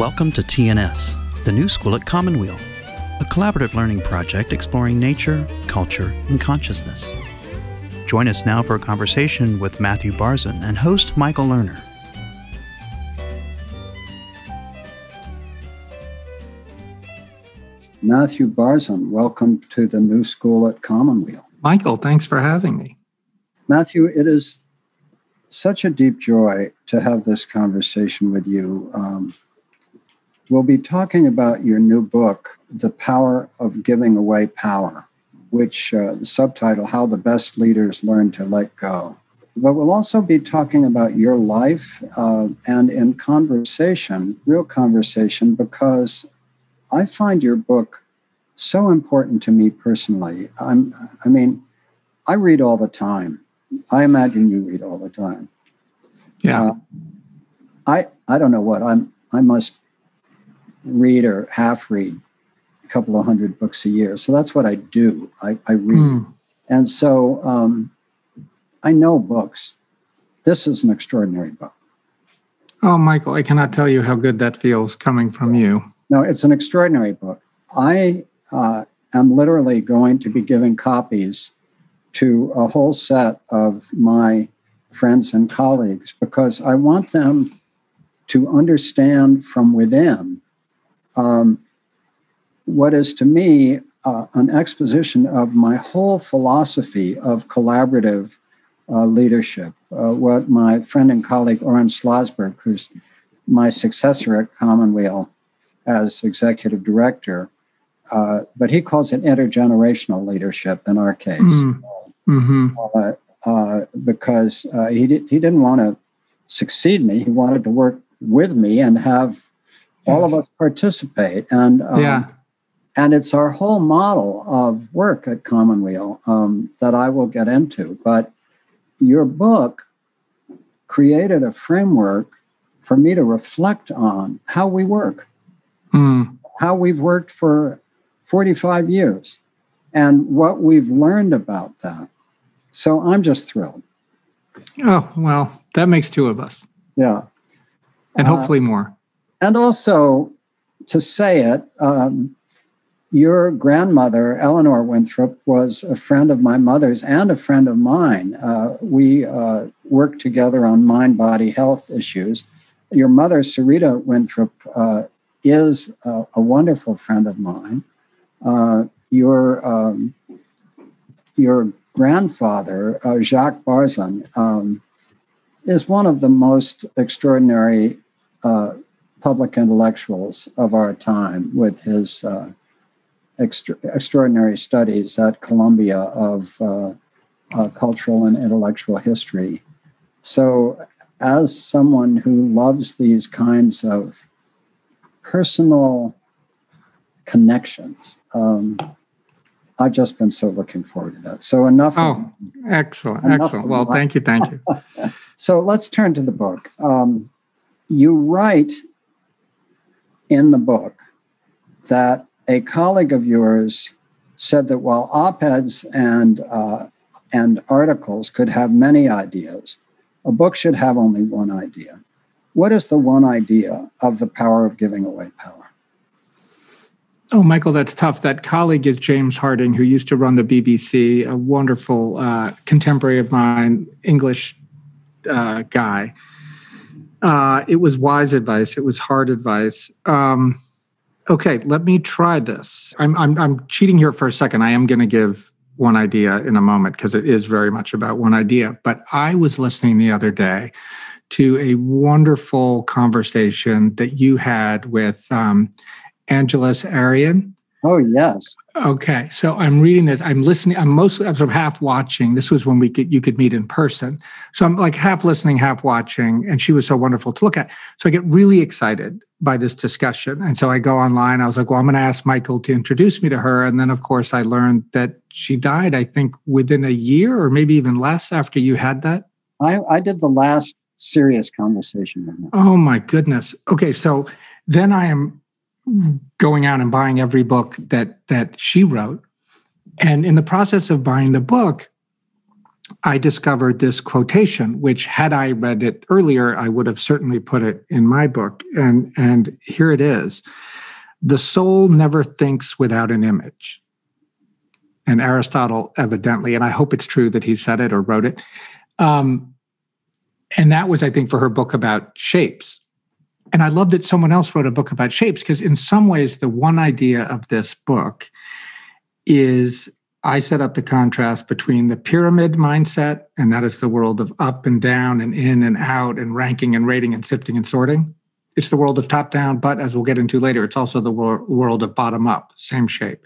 Welcome to TNS, The New School at Commonweal, a collaborative learning project exploring nature, culture, and consciousness. Join us now for a conversation with Matthew Barzun and host Michael Lerner. Matthew Barzun, welcome to the New School at Commonweal. Michael, thanks for having me. Matthew, it is such a deep joy to have this conversation with you. We'll be talking about your new book, The Power of Giving Away Power, which the subtitle, How the Best Leaders Learn to Let Go. But we'll also be talking about your life and in conversation, real conversation, because I find your book so important to me personally. I mean, I read all the time. I imagine you read all the time. Yeah. I don't know what I must read or half read a couple of hundred books a year. So that's what I do. I read. And so I know books. This is an extraordinary book. Oh, Michael, I cannot tell you how good that feels coming from you. No, it's an extraordinary book. I am literally going to be giving copies to a whole set of my friends and colleagues because I want them to understand from within what is to me an exposition of my whole philosophy of collaborative leadership. What my friend and colleague Oren Slosberg, who's my successor at Commonweal as executive director, but he calls it intergenerational leadership in our case. Because he didn't want to succeed me. He wanted to work with me and have all of us participate. And and it's our whole model of work at Commonweal that I will get into. But your book created a framework for me to reflect on how we work, how we've worked for 45 years, and what we've learned about that. So I'm just thrilled. Oh, well, that makes two of us. Yeah. And hopefully more. And also, to say it, your grandmother, Eleanor Winthrop, was a friend of my mother's and a friend of mine. We worked together on mind-body health issues. Your mother, Sarita Winthrop, is a wonderful friend of mine. Your grandfather, Jacques Barzun, is one of the most extraordinary public intellectuals of our time, with his extraordinary studies at Columbia of cultural and intellectual history. So as someone who loves these kinds of personal connections, I've just been so looking forward to that. So enough. Oh, excellent. Well, thank you. So let's turn to the book. You write in the book that a colleague of yours said that while op-eds and articles could have many ideas, a book should have only one idea. What is the one idea of The Power of Giving Away Power? Oh, Michael, that's tough. That colleague is James Harding, who used to run the BBC, a wonderful contemporary of mine, English guy. It was wise advice. It was hard advice. Okay, let me try this. I'm cheating here for a second. I am going to give one idea in a moment because it is very much about one idea. But I was listening the other day to a wonderful conversation that you had with Angeles Arion. Oh, yes. Okay. So I'm reading this. I'm listening. I'm sort of half watching. This was when you could meet in person. So I'm like half listening, half watching. And she was so wonderful to look at. So I get really excited by this discussion. And so I go online. I was like, well, I'm going to ask Michael to introduce me to her. And then, of course, I learned that she died, I think, within a year or maybe even less after you had that. I did the last serious conversation with her. Oh, my goodness. Okay. So then I am going out and buying every book that she wrote. And in the process of buying the book, I discovered this quotation, which had I read it earlier, I would have certainly put it in my book. And here it is. The soul never thinks without an image. And Aristotle evidently, and I hope it's true that he said it or wrote it. And that was, I think, for her book about shapes. And I love that someone else wrote a book about shapes, because in some ways, the one idea of this book is I set up the contrast between the pyramid mindset, and that is the world of up and down and in and out and ranking and rating and sifting and sorting. It's the world of top down, but as we'll get into later, it's also the world of bottom up, same shape.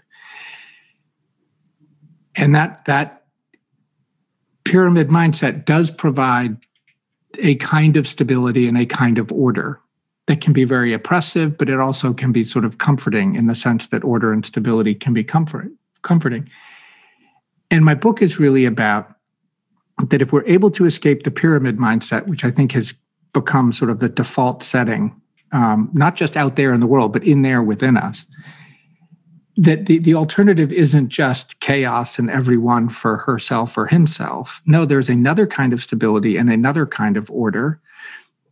And that pyramid mindset does provide a kind of stability and a kind of order that can be very oppressive, but it also can be sort of comforting in the sense that order and stability can be comforting. And my book is really about that if we're able to escape the pyramid mindset, which I think has become sort of the default setting, not just out there in the world, but in there within us, that the alternative isn't just chaos and everyone for herself or himself. No, there's another kind of stability and another kind of order.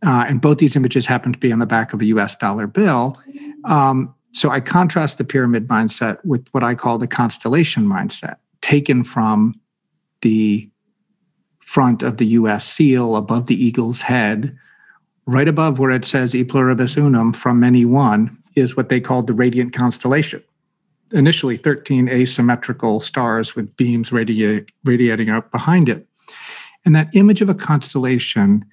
And both these images happen to be on the back of a US dollar bill. So I contrast the pyramid mindset with what I call the constellation mindset, taken from the front of the U.S. seal above the eagle's head, right above where it says E pluribus unum, from many one, is what they called the radiant constellation. Initially, 13 asymmetrical stars with beams radiating out behind it. And that image of a constellation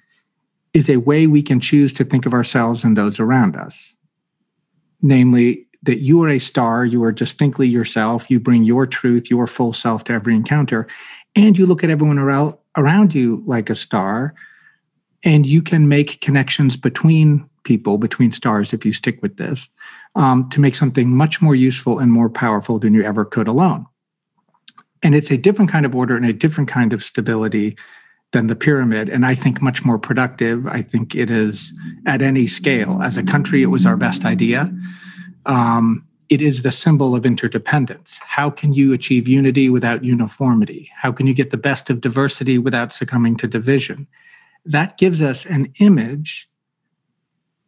is a way we can choose to think of ourselves and those around us. Namely, that you are a star, you are distinctly yourself, you bring your truth, your full self to every encounter, and you look at everyone around you like a star, and you can make connections between people, between stars, if you stick with this, to make something much more useful and more powerful than you ever could alone. And it's a different kind of order and a different kind of stability than the pyramid, and I think much more productive. I think it is at any scale. As a country, it was our best idea. It is the symbol of interdependence. How can you achieve unity without uniformity? How can you get the best of diversity without succumbing to division? That gives us an image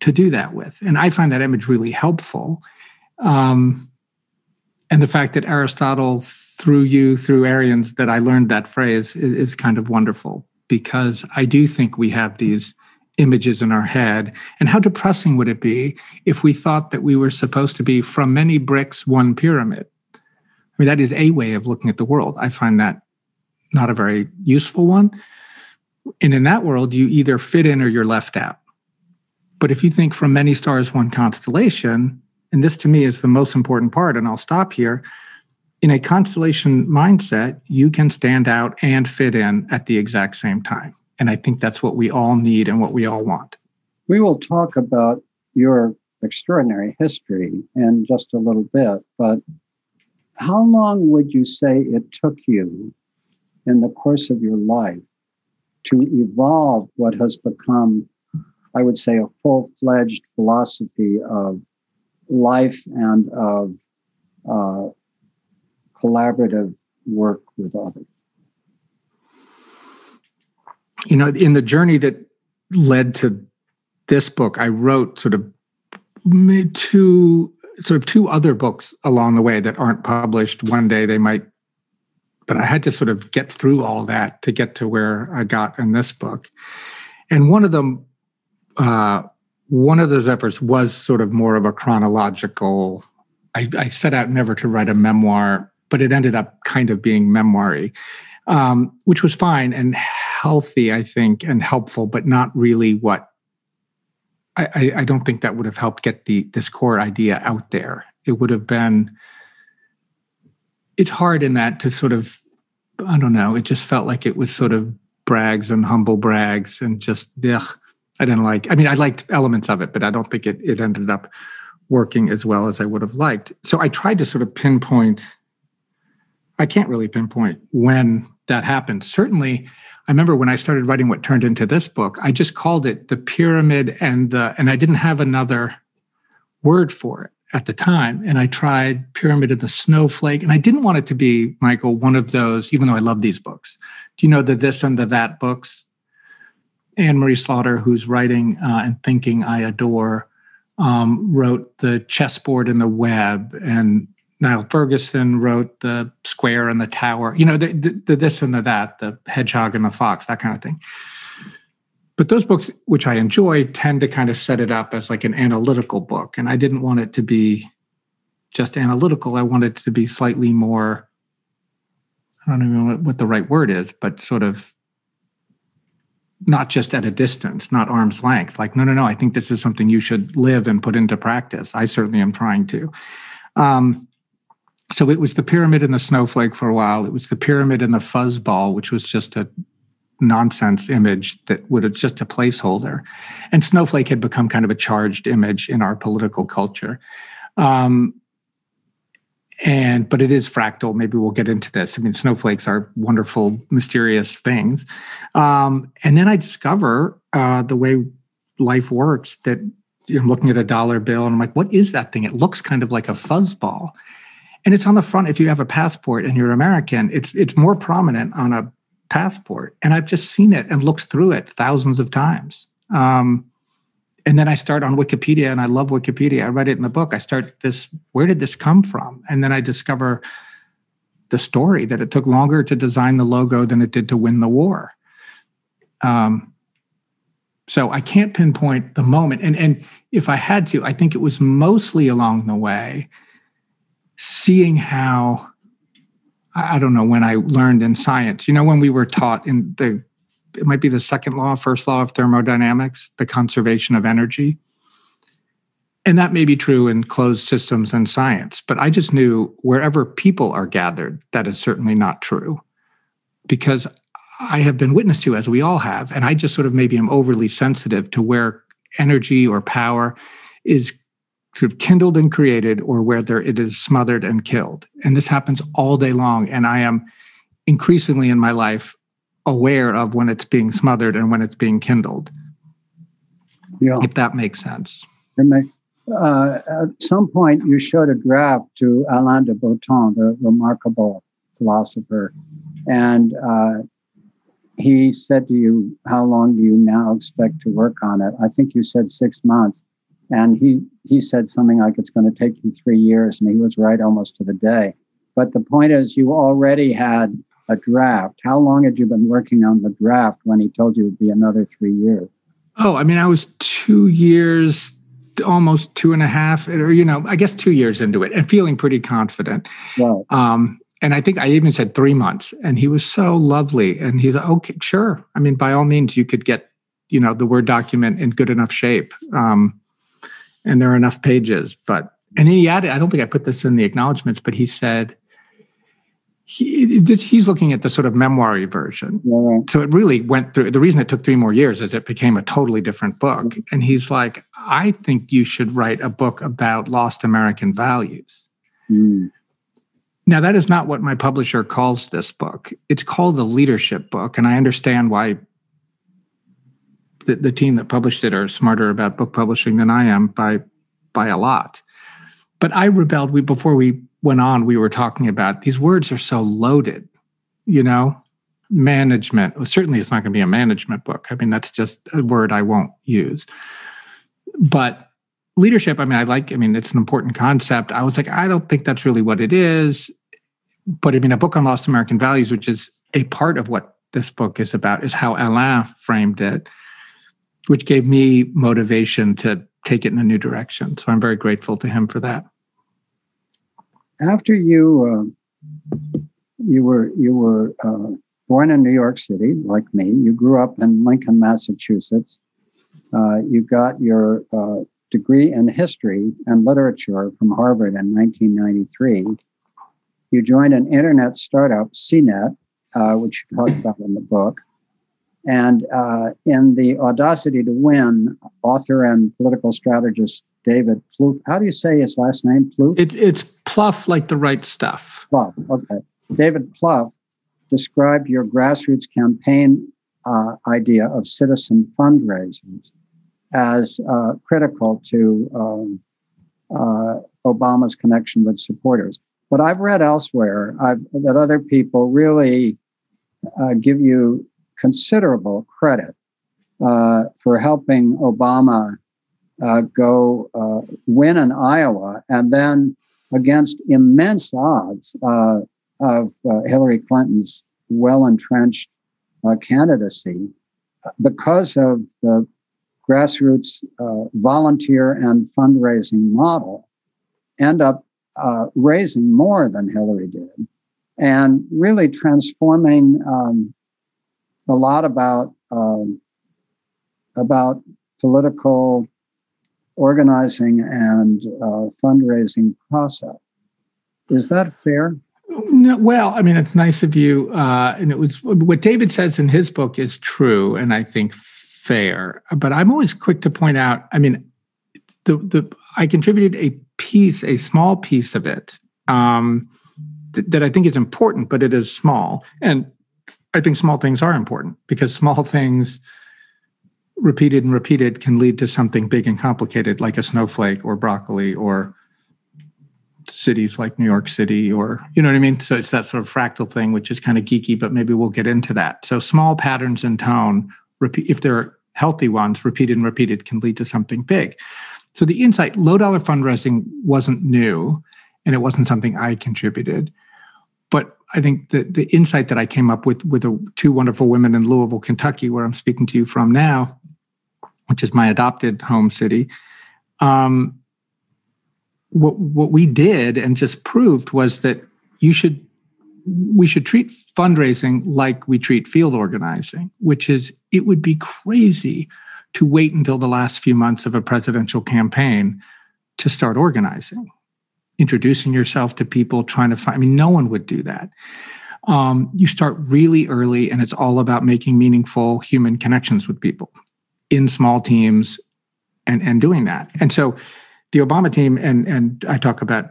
to do that with. And I find that image really helpful. And the fact that Aristotle, through Arians, that I learned that phrase is kind of wonderful, because I do think we have these images in our head. And how depressing would it be if we thought that we were supposed to be from many bricks, one pyramid? I mean, that is a way of looking at the world. I find that not a very useful one. And in that world, you either fit in or you're left out. But if you think from many stars, one constellation, and this to me is the most important part, and I'll stop here, in a constellation mindset, you can stand out and fit in at the exact same time. And I think that's what we all need and what we all want. We will talk about your extraordinary history in just a little bit, but how long would you say it took you in the course of your life to evolve what has become, I would say, a full-fledged philosophy of life and of collaborative work with others? You know, in the journey that led to this book, I wrote two other books along the way that aren't published. One day they might, but I had to sort of get through all that to get to where I got in this book. And one of those efforts was sort of more of a chronological, I set out never to write a memoir, but it ended up kind of being memoir-y, which was fine and healthy, I think, and helpful, but not really what I don't think that would have helped get this core idea out there. It would have been, it's hard in that to sort of, I don't know, it just felt like it was sort of brags and humble brags and just, ugh, I liked elements of it, but I don't think it ended up working as well as I would have liked. So I tried to sort of pinpoint when that happened. Certainly, I remember when I started writing what turned into this book, I just called it the pyramid and I didn't have another word for it. at the time. And I tried Pyramid of the Snowflake. And I didn't want it to be, Michael, one of those, even though I love these books. Do you know the this and the that books? Anne Marie Slaughter, whose writing and thinking I adore, wrote The Chessboard and the Web, and Niall Ferguson wrote The Square and the Tower, you know, the this and the that, the hedgehog and the fox, that kind of thing. But those books, which I enjoy, tend to kind of set it up as like an analytical book. And I didn't want it to be just analytical. I wanted it to be slightly more, I don't even know what the right word is, but sort of not just at a distance, not arm's length. Like, no, I think this is something you should live and put into practice. I certainly am trying to. So it was The Pyramid and the Snowflake for a while. It was The Pyramid and the Fuzzball, which was just a nonsense image that would have just a placeholder. And snowflake had become kind of a charged image in our political culture. But it is fractal. Maybe we'll get into this. I mean, snowflakes are wonderful, mysterious things. And then I discover the way life works, that I'm looking at a dollar bill and I'm like, what is that thing? It looks kind of like a fuzzball. And it's on the front. If you have a passport and you're American, it's more prominent on a passport. And I've just seen it and looked through it thousands of times. And then I start on Wikipedia, and I love Wikipedia. I read it in the book. I start this, where did this come from? And then I discover the story, that it took longer to design the logo than it did to win the war. So I can't pinpoint the moment. And if I had to, I think it was mostly along the way, seeing how, I don't know when I learned in science, you know, when we were taught in it might be the second law, first law of thermodynamics, the conservation of energy. And that may be true in closed systems and science, but I just knew wherever people are gathered, that is certainly not true, because I have been witness to, as we all have, and I just sort of maybe am overly sensitive to where energy or power is sort of kindled and created, or whether it is smothered and killed. And this happens all day long. And I am increasingly in my life aware of when it's being smothered and when it's being kindled. Yeah. If that makes sense. At some point, you showed a draft to Alain de Botton, the remarkable philosopher. And he said to you, how long do you now expect to work on it? I think you said 6 months. And he said something like, it's going to take you 3 years. And he was right almost to the day. But the point is, you already had a draft. How long had you been working on the draft when he told you it would be another 3 years? Oh, I mean, I was 2 years, almost 2.5, or, you know, I guess 2 years into it and feeling pretty confident. Right. And I think I even said 3 months. And he was so lovely. And he's like, okay, sure. I mean, by all means, you could get, you know, the Word document in good enough shape. And there are enough pages, and then he added, I don't think I put this in the acknowledgments, but he said, he's looking at the sort of memoir-y version. Yeah. So it really went through, the reason it took 3 more years is it became a totally different book. And he's like, I think you should write a book about lost American values. Mm. Now, that is not what my publisher calls this book. It's called the leadership book. And I understand why the team that published it are smarter about book publishing than I am by a lot. But I rebelled. Before we went on, we were talking about these words are so loaded, you know, management. Well, certainly it's not going to be a management book. I mean, that's just a word I won't use. But leadership, I mean, it's an important concept. I was like, I don't think that's really what it is. But I mean, a book on lost American values, which is a part of what this book is about, is how Alain framed it, which gave me motivation to take it in a new direction. So I'm very grateful to him for that. After you you were born in New York City, like me, you grew up in Lincoln, Massachusetts. You got your degree in history and literature from Harvard in 1993. You joined an internet startup, CNET, which you talked about in the book. And in The Audacity to Win, author and political strategist David Plouffe, how do you say his last name, Plouffe? It's Plouffe, like the right stuff. Plouffe, okay. David Plouffe described your grassroots campaign idea of citizen fundraisers as critical to Obama's connection with supporters. But I've read elsewhere that other people really give you considerable credit for helping Obama go win in Iowa, and then against immense odds of Hillary Clinton's well-entrenched candidacy, because of the grassroots volunteer and fundraising model, end up raising more than Hillary did, and really transforming a lot about political organizing and fundraising process. Is that fair? No, well, I mean, it's nice of you. And it was what David says in his book is true, and I think fair. But I'm always quick to point out, I mean, I contributed a small piece of it that I think is important, but it is small. And I think small things are important, because small things repeated and repeated can lead to something big and complicated, like a snowflake or broccoli or cities like New York City, or, you know what I mean? So it's that sort of fractal thing, which is kind of geeky, but maybe we'll get into that. So small patterns in tone, if they're healthy ones, repeated and repeated, can lead to something big. So the insight, low-dollar fundraising wasn't new, and it wasn't something I contributed. But I think the insight that I came up with two wonderful women in Louisville, Kentucky, where I'm speaking to you from now, which is my adopted home city, what we did and just proved was that we should treat fundraising like we treat field organizing, which is, it would be crazy to wait until the last few months of a presidential campaign to start organizing, introducing yourself to people, trying to find, I mean, no one would do that. You start really early, and it's all about making meaningful human connections with people in small teams and doing that. And so the Obama team, and I talk about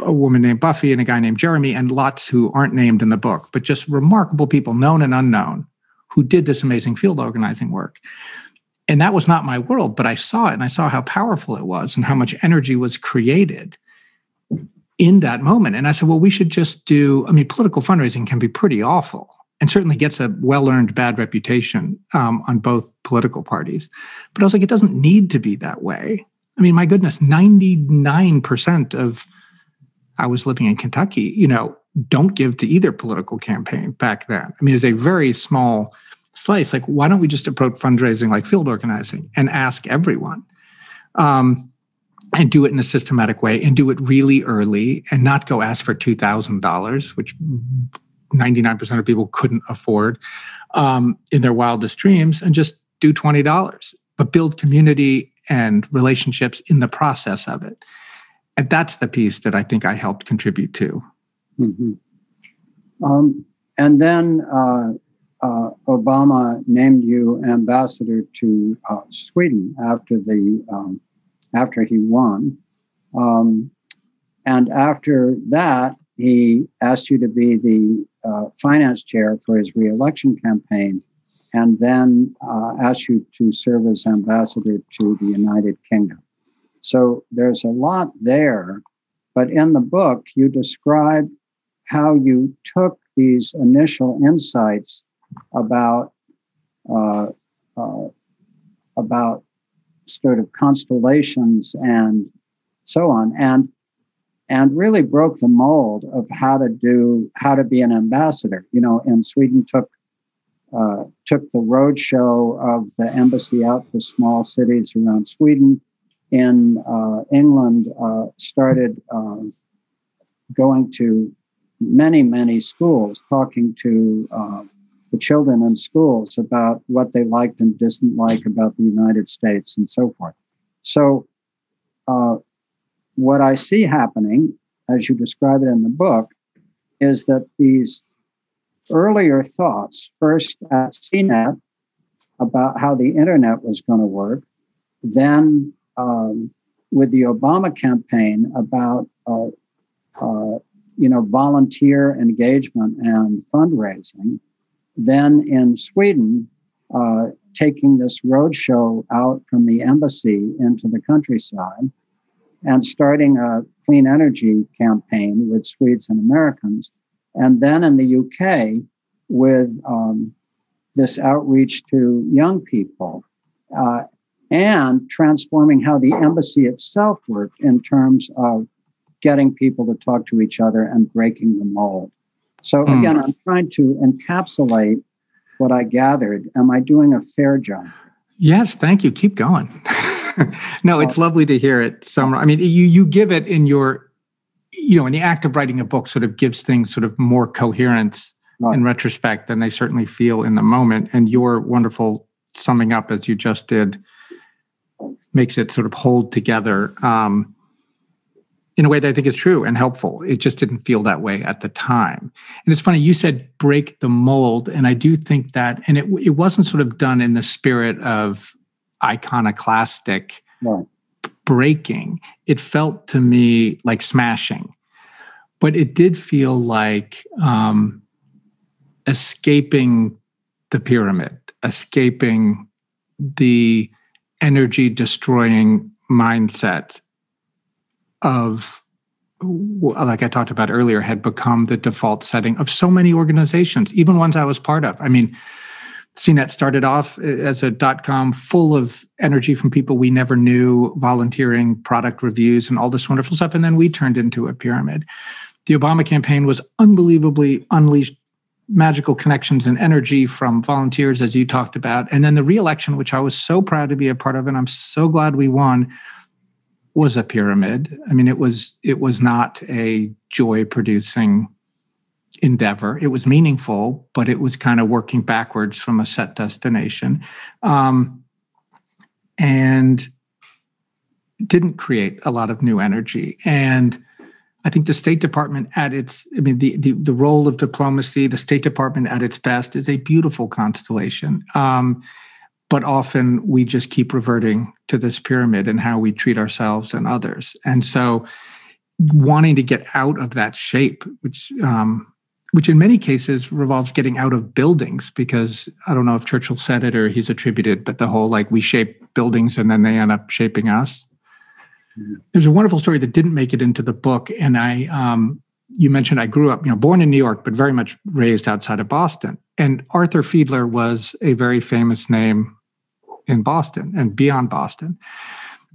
a woman named Buffy and a guy named Jeremy and lots who aren't named in the book, but just remarkable people, known and unknown, who did this amazing field organizing work. And that was not my world, but I saw it, and I saw how powerful it was and how much energy was created in that moment. And I said, well, we should just do, I mean, political fundraising can be pretty awful, and certainly gets a well-earned bad reputation on both political parties. But I was like, it doesn't need to be that way. I mean, my goodness, 99% of, I was living in Kentucky, you know, don't give to either political campaign back then. I mean, it's a very small slice. Like, why don't we just approach fundraising like field organizing and ask everyone and do it in a systematic way, and do it really early, and not go ask for $2,000, which 99% of people couldn't afford in their wildest dreams, and just do $20, but build community and relationships in the process of it. And that's the piece that I think I helped contribute to. Mm-hmm. And then Obama named you ambassador to Sweden after he won. And after that, he asked you to be the finance chair for his re-election campaign, and then asked you to serve as ambassador to the United Kingdom. So there's a lot there, but in the book, you describe how you took these initial insights about sort of constellations and so on, and really broke the mold of how to be an ambassador. You know, in Sweden, took the roadshow of the embassy out to small cities around Sweden. In England, started going to many, many schools, talking to the children in schools about what they liked and didn't like about the United States and so forth. So what I see happening, as you describe it in the book, is that these earlier thoughts, first at CNET about how the internet was going to work, then with the Obama campaign about volunteer engagement and fundraising, then in Sweden, taking this roadshow out from the embassy into the countryside, and starting a clean energy campaign with Swedes and Americans. And then in the UK with this outreach to young people and transforming how the embassy itself worked in terms of getting people to talk to each other and breaking the mold. So again, I'm trying to encapsulate what I gathered. Am I doing a fair job? Yes, thank you. Keep going. No, it's lovely to hear it. I mean, you give it in your, in the act of writing a book sort of gives things sort of more coherence in retrospect than they certainly feel in the moment. And your wonderful summing up as you just did makes it sort of hold together in a way that I think is true and helpful. It just didn't feel that way at the time. And it's funny, you said break the mold. And I do think that, and it wasn't sort of done in the spirit of iconoclastic breaking. It felt to me like smashing, but it did feel like escaping the pyramid, escaping the energy destroying mindset of, like I talked about earlier, had become the default setting of so many organizations, even ones I was part of. I mean, CNET started off as a .com full of energy from people we never knew, volunteering, product reviews, and all this wonderful stuff. And then we turned into a pyramid. The Obama campaign was unbelievably unleashed magical connections and energy from volunteers, as you talked about. And then the re-election, which I was so proud to be a part of, and I'm so glad we won, was a pyramid. I mean, it was not a joy-producing endeavor. It was meaningful, but it was kind of working backwards from a set destination, and didn't create a lot of new energy. And I think the State Department at its, I mean, the role of diplomacy, the State Department at its best is a beautiful constellation. But often we just keep reverting to this pyramid and how we treat ourselves and others. And so wanting to get out of that shape, which in many cases revolves getting out of buildings, because I don't know if Churchill said it or he's attributed, but the whole like we shape buildings and then they end up shaping us. There's a wonderful story that didn't make it into the book. And you mentioned I grew up, born in New York, but very much raised outside of Boston. And Arthur Fiedler was a very famous name in Boston and beyond Boston.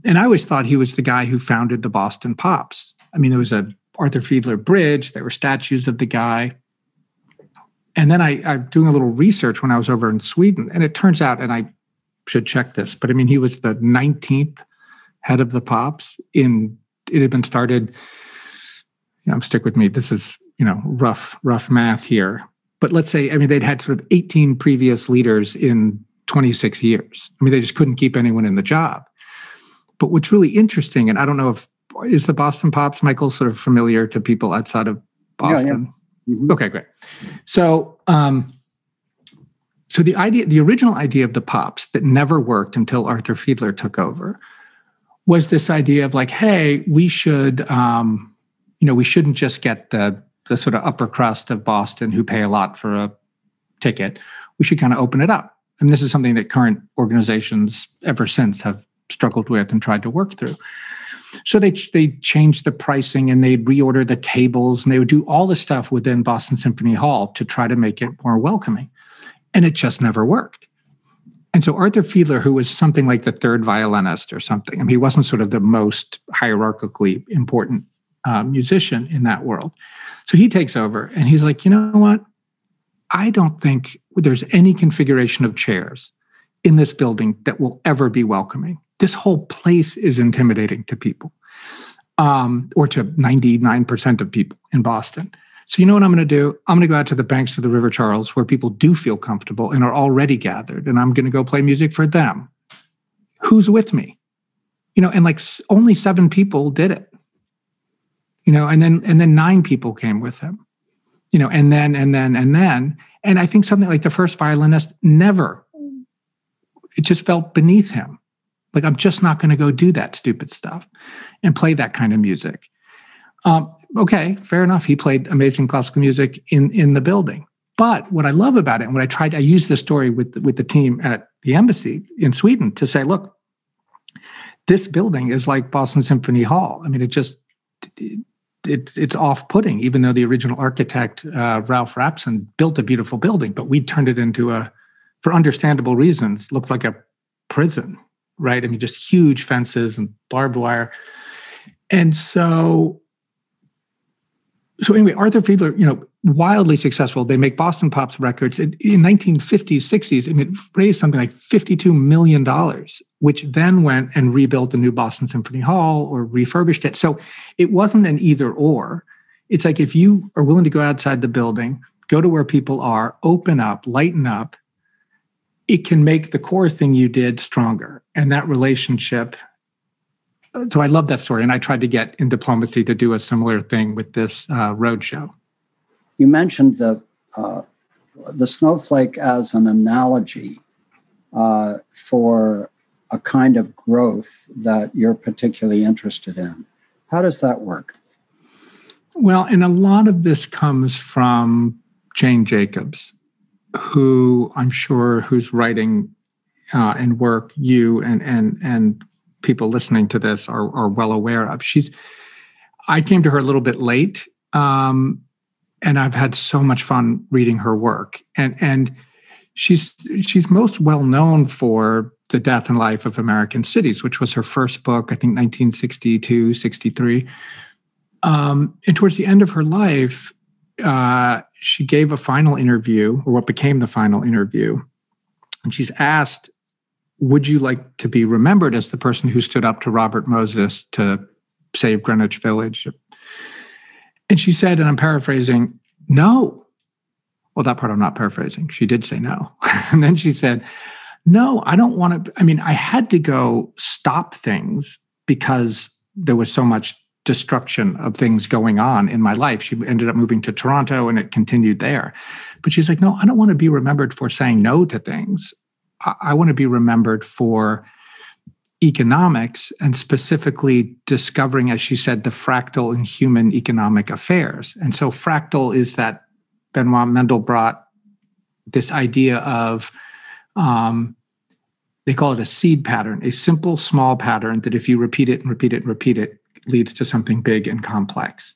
And I always thought he was the guy who founded the Boston Pops. I mean, there was a Arthur Fiedler bridge. There were statues of the guy. And then I'm doing a little research when I was over in Sweden. And it turns out, and I should check this, but I mean, he was the 19th head of the Pops. It had been started, stick with me, this is, rough math here. But let's say, I mean, they'd had sort of 18 previous leaders in 26 years. I mean, they just couldn't keep anyone in the job. But what's really interesting, and I don't know if, is the Boston Pops, Michael, sort of familiar to people outside of Boston? Yeah. Mm-hmm. Okay, great. So, so the original idea of the Pops that never worked until Arthur Fiedler took over was this idea of like, hey, we should, we shouldn't just get the sort of upper crust of Boston who pay a lot for a ticket. We should kind of open it up. And this is something that current organizations ever since have struggled with and tried to work through. So they changed the pricing and they'd reorder the tables and they would do all the stuff within Boston Symphony Hall to try to make it more welcoming. And it just never worked. And so Arthur Fiedler, who was something like the third violinist or something, I mean, he wasn't sort of the most hierarchically important musician in that world. So he takes over and he's like, you know what? I don't think there's any configuration of chairs in this building that will ever be welcoming. This whole place is intimidating to people, or to 99% of people in Boston. So you know what I'm going to do? I'm going to go out to the banks of the River Charles where people do feel comfortable and are already gathered, and I'm going to go play music for them. Who's with me? And like only 7 people did it. And then 9 people came with him. And I think something like the first violinist never, it just felt beneath him. Like, I'm just not going to go do that stupid stuff and play that kind of music. Okay, fair enough. He played amazing classical music in the building. But what I love about it, and what I used this story with the team at the embassy in Sweden to say, look, this building is like Boston Symphony Hall. I mean, it just, it's off-putting, even though the original architect, Ralph Rapson, built a beautiful building, but we turned it into a, for understandable reasons, looked like a prison, right? I mean, just huge fences and barbed wire. And so anyway, Arthur Fiedler, you know, wildly successful. They make Boston Pops records. In 1950s, 60s, I mean, it raised something like $52 million, which then went and rebuilt the new Boston Symphony Hall or refurbished it. So it wasn't an either or. It's like if you are willing to go outside the building, go to where people are, open up, lighten up, it can make the core thing you did stronger. And that relationship. So I love that story. And I tried to get in diplomacy to do a similar thing with this roadshow. You mentioned the snowflake as an analogy for a kind of growth that you're particularly interested in. How does that work? Well, and a lot of this comes from Jane Jacobs, who I'm sure whose writing and work you and people listening to this are well aware of. I came to her a little bit late, and I've had so much fun reading her work. And she's most well known for The Death and Life of American Cities, which was her first book, I think 1962, 63. And towards the end of her life, she gave a final interview, or what became the final interview, and she's asked, would you like to be remembered as the person who stood up to Robert Moses to save Greenwich Village? And she said, and I'm paraphrasing, no. Well, that part I'm not paraphrasing. She did say no. And then she said, no, I don't want to. I mean, I had to go stop things because there was so much destruction of things going on in my life. She ended up moving to Toronto and it continued there. But she's like, no, I don't want to be remembered for saying no to things. I want to be remembered for economics and specifically discovering, as she said, the fractal in human economic affairs. And so fractal is that Benoit Mandelbrot, this idea of, they call it a seed pattern, a simple, small pattern that if you repeat it and repeat it and repeat it, leads to something big and complex.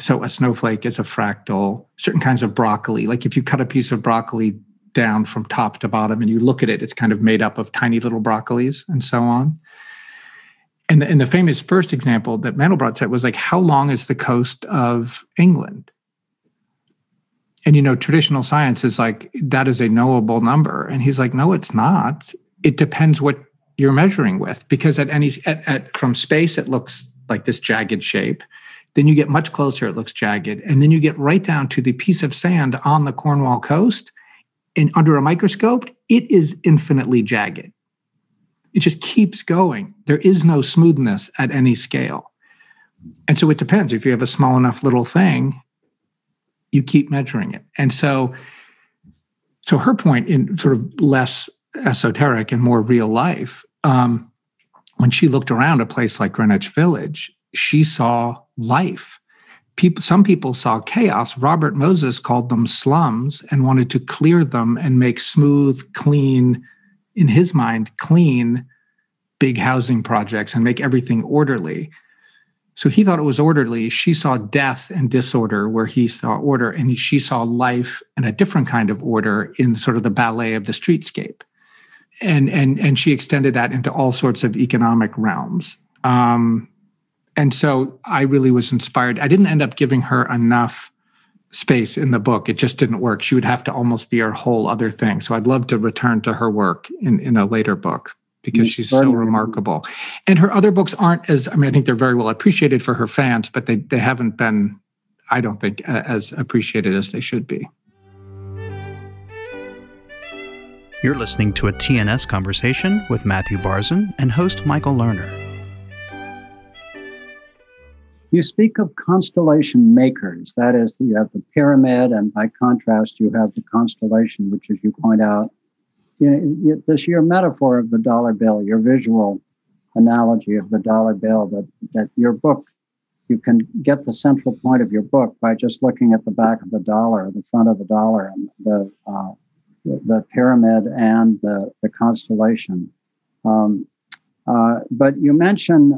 So a snowflake is a fractal, certain kinds of broccoli. Like if you cut a piece of broccoli down from top to bottom and you look at it, it's kind of made up of tiny little broccolis and so on. And the famous first example that Mandelbrot said was like, how long is the coast of England? And, you know, traditional science is like, that is a knowable number. And he's like, no, it's not. It depends what you're measuring with, because from space, it looks like this jagged shape. Then you get much closer, it looks jagged. And then you get right down to the piece of sand on the Cornwall coast, and under a microscope, it is infinitely jagged. It just keeps going. There is no smoothness at any scale. And so it depends. If you have a small enough little thing, you keep measuring it. And so her point, in sort of less esoteric and more real life, when she looked around a place like Greenwich Village, she saw life. Some people saw chaos. Robert Moses called them slums and wanted to clear them and make smooth, clean, in his mind, clean, big housing projects and make everything orderly. So he thought it was orderly. She saw death and disorder where he saw order, and she saw life and a different kind of order in sort of the ballet of the streetscape. And she extended that into all sorts of economic realms. And so I really was inspired. I didn't end up giving her enough space in the book. It just didn't work. She would have to almost be her whole other thing. So I'd love to return to her work in a later book, because she's so remarkable. And her other books aren't as, I mean, I think they're very well appreciated for her fans, but they haven't been, I don't think, as appreciated as they should be. You're listening to a TNS Conversation with Matthew Barzun and host Michael Lerner. You speak of constellation makers. That is, you have the pyramid, and by contrast, you have the constellation, which, as you point out, you know, this your metaphor of the dollar bill, your visual analogy of the dollar bill, that your book, you can get the central point of your book by just looking at the back of the dollar, the front of the dollar, and the pyramid and the constellation. But you mentioned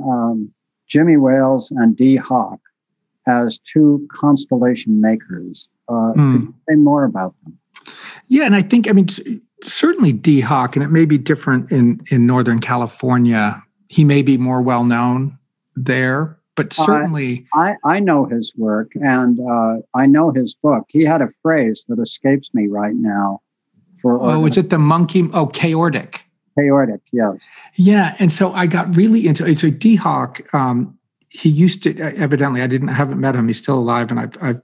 Jimmy Wales and Dee Hock as two constellation makers. Could you say more about them? Yeah, and I think, I mean, certainly Dee Hock, and it may be different in Northern California. He may be more well-known there, but certainly... I know his work, and I know his book. He had a phrase that escapes me right now. Is it the monkey? Oh, chaotic. Chaotic, yes. Yeah, and so I got really into it. So Dee Hock, he used to, evidently, I haven't met him. He's still alive, and I've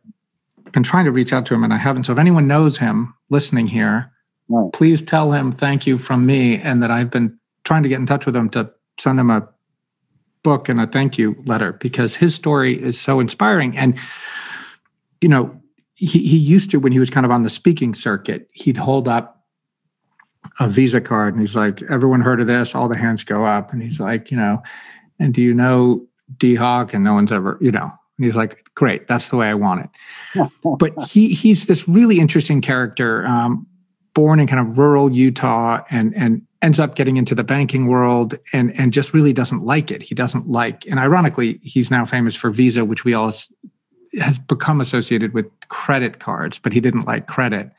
been trying to reach out to him, and I haven't. So if anyone knows him listening here, right, please tell him thank you from me, and that I've been trying to get in touch with him to send him a book and a thank you letter, because his story is so inspiring. And, you know, he used to, when he was kind of on the speaking circuit, he'd hold up a Visa card and he's like, everyone heard of this? All the hands go up. And he's like, you know, and do you know Dee Hock? And no one's ever, you know, and he's like, great, that's the way I want it. But he's this really interesting character, born in kind of rural Utah and ends up getting into the banking world and just really doesn't like it. He doesn't like, and ironically, he's now famous for Visa, which we all has become associated with credit cards, but he didn't like credit.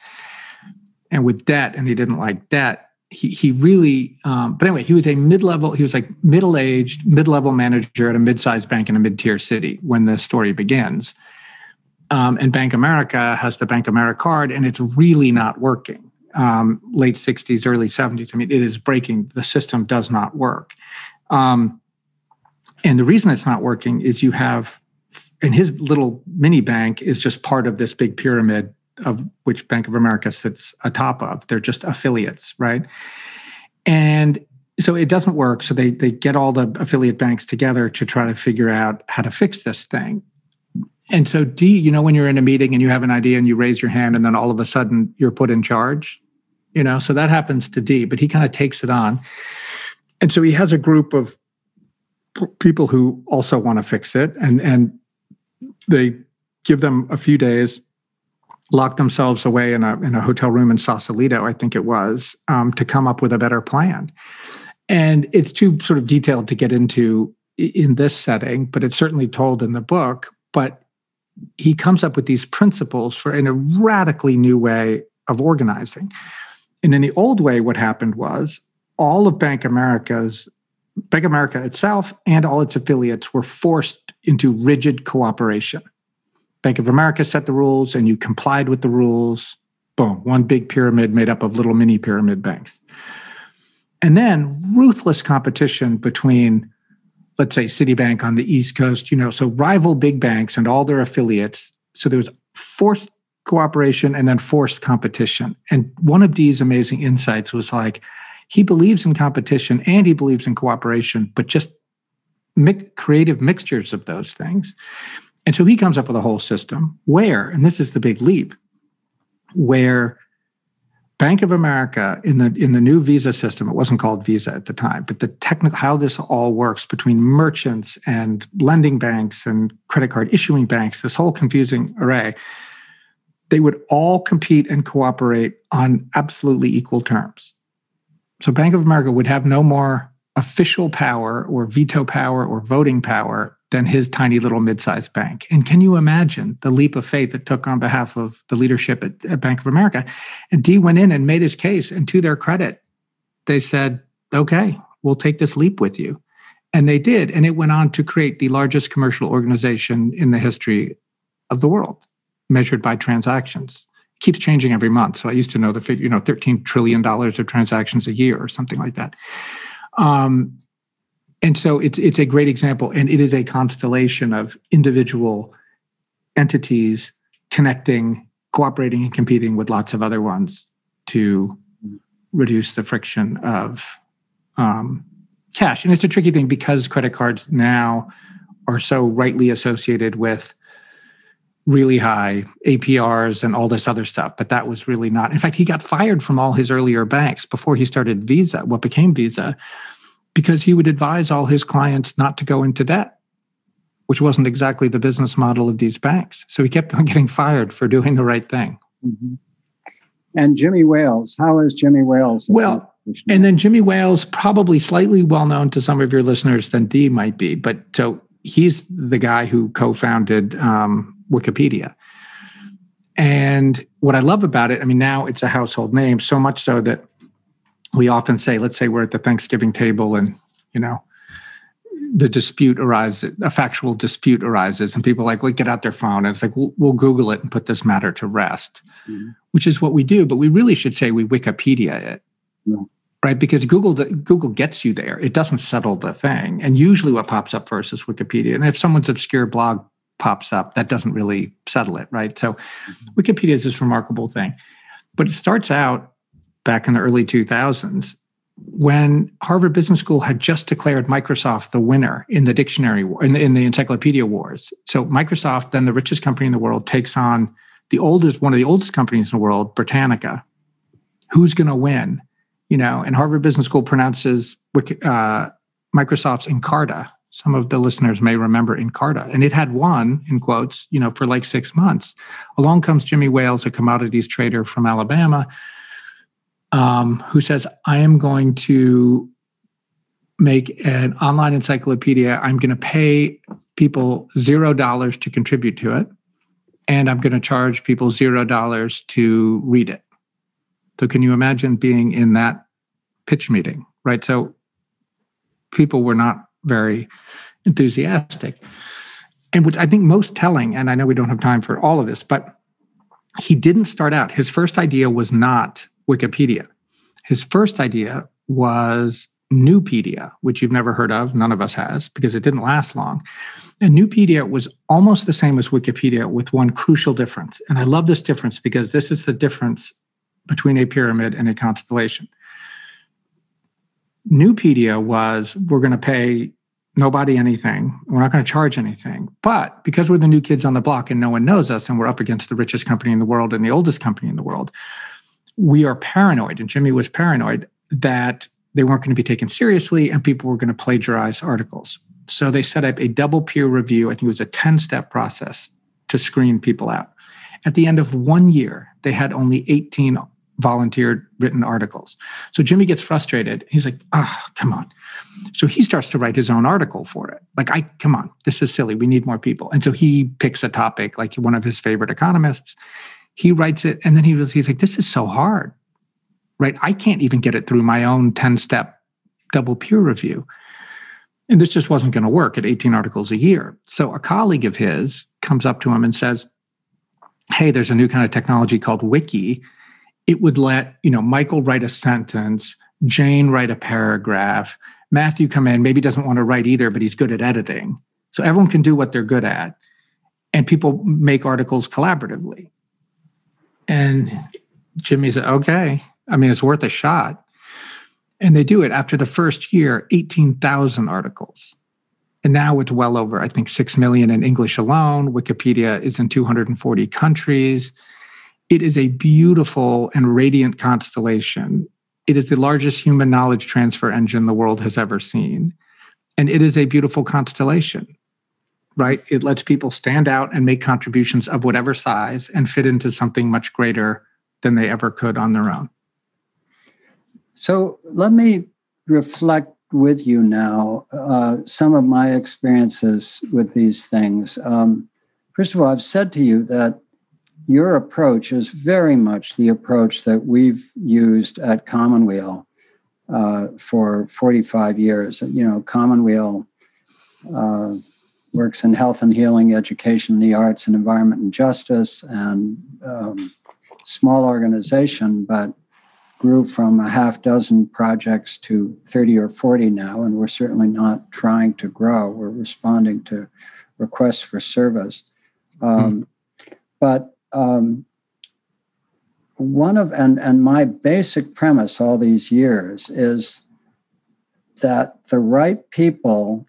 And with debt, and he didn't like debt. He really, but anyway, he was like middle-aged, mid-level manager at a mid-sized bank in a mid-tier city when this story begins. And Bank America has the Bank America card, and it's really not working. Late 60s, early 70s. I mean, it is breaking. The system does not work. And the reason it's not working is you have, and his little mini bank is just part of this big pyramid of which Bank of America sits atop of. They're just affiliates, right? And so it doesn't work. So they get all the affiliate banks together to try to figure out how to fix this thing. And so, you know, when you're in a meeting and you have an idea and you raise your hand and then all of a sudden you're put in charge? You know, so that happens to Dee, but he kind of takes it on. And so he has a group of people who also want to fix it. And they give them a few days, lock themselves away in a hotel room in Sausalito, I think it was, to come up with a better plan. And it's too sort of detailed to get into in this setting, but it's certainly told in the book. But he comes up with these principles for in a radically new way of organizing. And in the old way, what happened was all of Bank America itself and all its affiliates were forced into rigid cooperation. Bank of America set the rules and you complied with the rules. Boom, one big pyramid made up of little mini pyramid banks. And then ruthless competition between, let's say, Citibank on the East Coast, you know, so rival big banks and all their affiliates. So there was forced cooperation and then forced competition. And one of Dee's amazing insights was like, he believes in competition and he believes in cooperation, but just creative mixtures of those things. And so he comes up with a whole system where, and this is the big leap, where Bank of America in the new Visa system, it wasn't called Visa at the time, but the technical, how this all works between merchants and lending banks and credit card issuing banks, this whole confusing array, they would all compete and cooperate on absolutely equal terms. So Bank of America would have no more official power or veto power or voting power than his tiny little mid-sized bank. And can you imagine the leap of faith it took on behalf of the leadership at Bank of America? And Dee went in and made his case. And to their credit, they said, okay, we'll take this leap with you. And they did. And it went on to create the largest commercial organization in the history of the world, measured by transactions. It keeps changing every month. So I used to know the figure, you know, $13 trillion of transactions a year or something like that. And so it's a great example. And it is a constellation of individual entities connecting, cooperating, and competing with lots of other ones to reduce the friction of cash. And it's a tricky thing because credit cards now are so rightly associated with really high APRs and all this other stuff. But that was really not. In fact, he got fired from all his earlier banks before he started Visa, what became Visa, because he would advise all his clients not to go into debt, which wasn't exactly the business model of these banks. So he kept on getting fired for doing the right thing. Mm-hmm. And Jimmy Wales, how is Jimmy Wales? Well, And then Jimmy Wales, probably slightly well known to some of your listeners than Dee might be, but so he's the guy who co-founded Wikipedia. And what I love about it, I mean, now it's a household name, so much so that we often say, let's say we're at the Thanksgiving table and, you know, the dispute arises, a factual dispute arises, and people are like, well, get out their phone. And it's like, we'll Google it and put this matter to rest, which is what we do. But we really should say we Wikipedia it, right? Because Google gets you there. It doesn't settle the thing. And usually what pops up first is Wikipedia. And if someone's obscure blog pops up, that doesn't really settle it, right? So Wikipedia is this remarkable thing. But it starts out back in the early 2000s, when Harvard Business School had just declared Microsoft the winner in the dictionary war, in the encyclopedia wars. So Microsoft, then the richest company in the world, takes on one of the oldest companies in the world, Britannica. Who's going to win? You know, and Harvard Business School pronounces Microsoft's Encarta. Some of the listeners may remember Encarta, and it had won, in quotes, you know, for like 6 months. Along comes Jimmy Wales, a commodities trader from Alabama, who says, I am going to make an online encyclopedia. I'm going to pay people $0 to contribute to it, and I'm going to charge people $0 to read it. So can you imagine being in that pitch meeting, right? So people were not very enthusiastic. And what I think most telling, and I know we don't have time for all of this, but he didn't start out. His first idea was not Wikipedia. His first idea was Newpedia, which you've never heard of, none of us has, because it didn't last long. And Newpedia was almost the same as Wikipedia with one crucial difference. And I love this difference because this is the difference between a pyramid and a constellation. Newpedia was, we're going to pay nobody anything. We're not going to charge anything. But because we're the new kids on the block and no one knows us and we're up against the richest company in the world and the oldest company in the world, we are paranoid, and Jimmy was paranoid, that they weren't going to be taken seriously and people were going to plagiarize articles. So they set up a double peer review. I think it was a 10-step process to screen people out. At the end of 1 year, they had only 18 volunteered written articles. So Jimmy gets frustrated. He's like, ah, come on. So he starts to write his own article for it. Like, come on, this is silly. We need more people. And so he picks a topic, like one of his favorite economists. He writes it, and then he's like, this is so hard, right? I can't even get it through my own 10-step double peer review. And this just wasn't going to work at 18 articles a year. So a colleague of his comes up to him and says, hey, there's a new kind of technology called Wiki. It would let, you know, Michael write a sentence, Jane write a paragraph, Matthew come in, maybe doesn't want to write either, but he's good at editing. So everyone can do what they're good at. And people make articles collaboratively. And Jimmy said, okay, I mean, it's worth a shot. And they do it. After the first year, 18,000 articles. And now it's well over, I think, 6 million in English alone. Wikipedia is in 240 countries. It is a beautiful and radiant constellation. It is the largest human knowledge transfer engine the world has ever seen. And it is a beautiful constellation, right? It lets people stand out and make contributions of whatever size and fit into something much greater than they ever could on their own. So let me reflect with you now, some of my experiences with these things. First of all, I've said to you that your approach is very much the approach that we've used at Commonweal for 45 years. You know, Commonweal works in health and healing, education, the arts, and environment and justice, and small organization, but grew from a half dozen projects to 30 or 40 now, and we're certainly not trying to grow. We're responding to requests for service. But one of, and my basic premise all these years is that the right people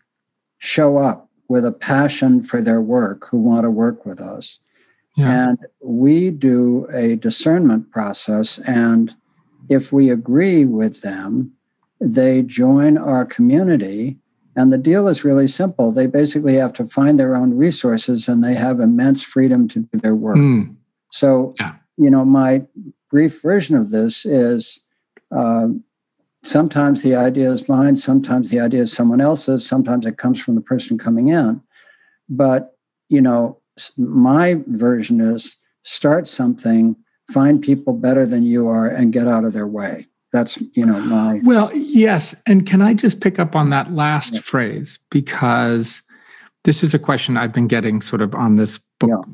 show up with a passion for their work, who want to work with us. Yeah. And we do a discernment process, and if we agree with them, they join our community. And the deal is really simple. They basically have to find their own resources, and they have immense freedom to do their work. So, you know, my brief version of this is Sometimes the idea is mine, sometimes the idea is someone else's, sometimes it comes from the person coming in. But, you know, my version is start something, find people better than you are, and get out of their way. That's, you know, my... Well, yes. And can I just pick up on that last phrase? Because this is a question I've been getting sort of on this book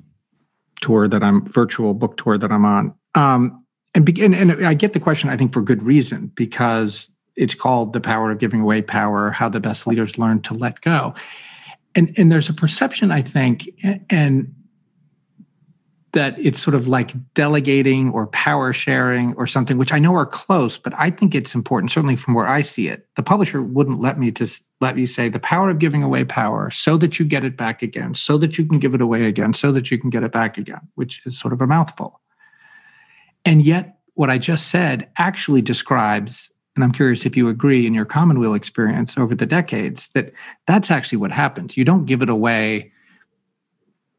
tour that I'm, virtual book tour that I'm on. And I get the question, I think, for good reason, because it's called The Power of Giving Away Power, How the Best Leaders Learn to Let Go. And there's a perception, I think, and that it's sort of like delegating or power sharing or something, which I know are close, but I think it's important, certainly from where I see it. The publisher wouldn't let you say the power of giving away power so that you get it back again, so that you can give it away again, so that you can get it back again, which is sort of a mouthful. And yet what I just said actually describes, and I'm curious if you agree in your Commonweal experience over the decades, that that's actually what happens. You don't give it away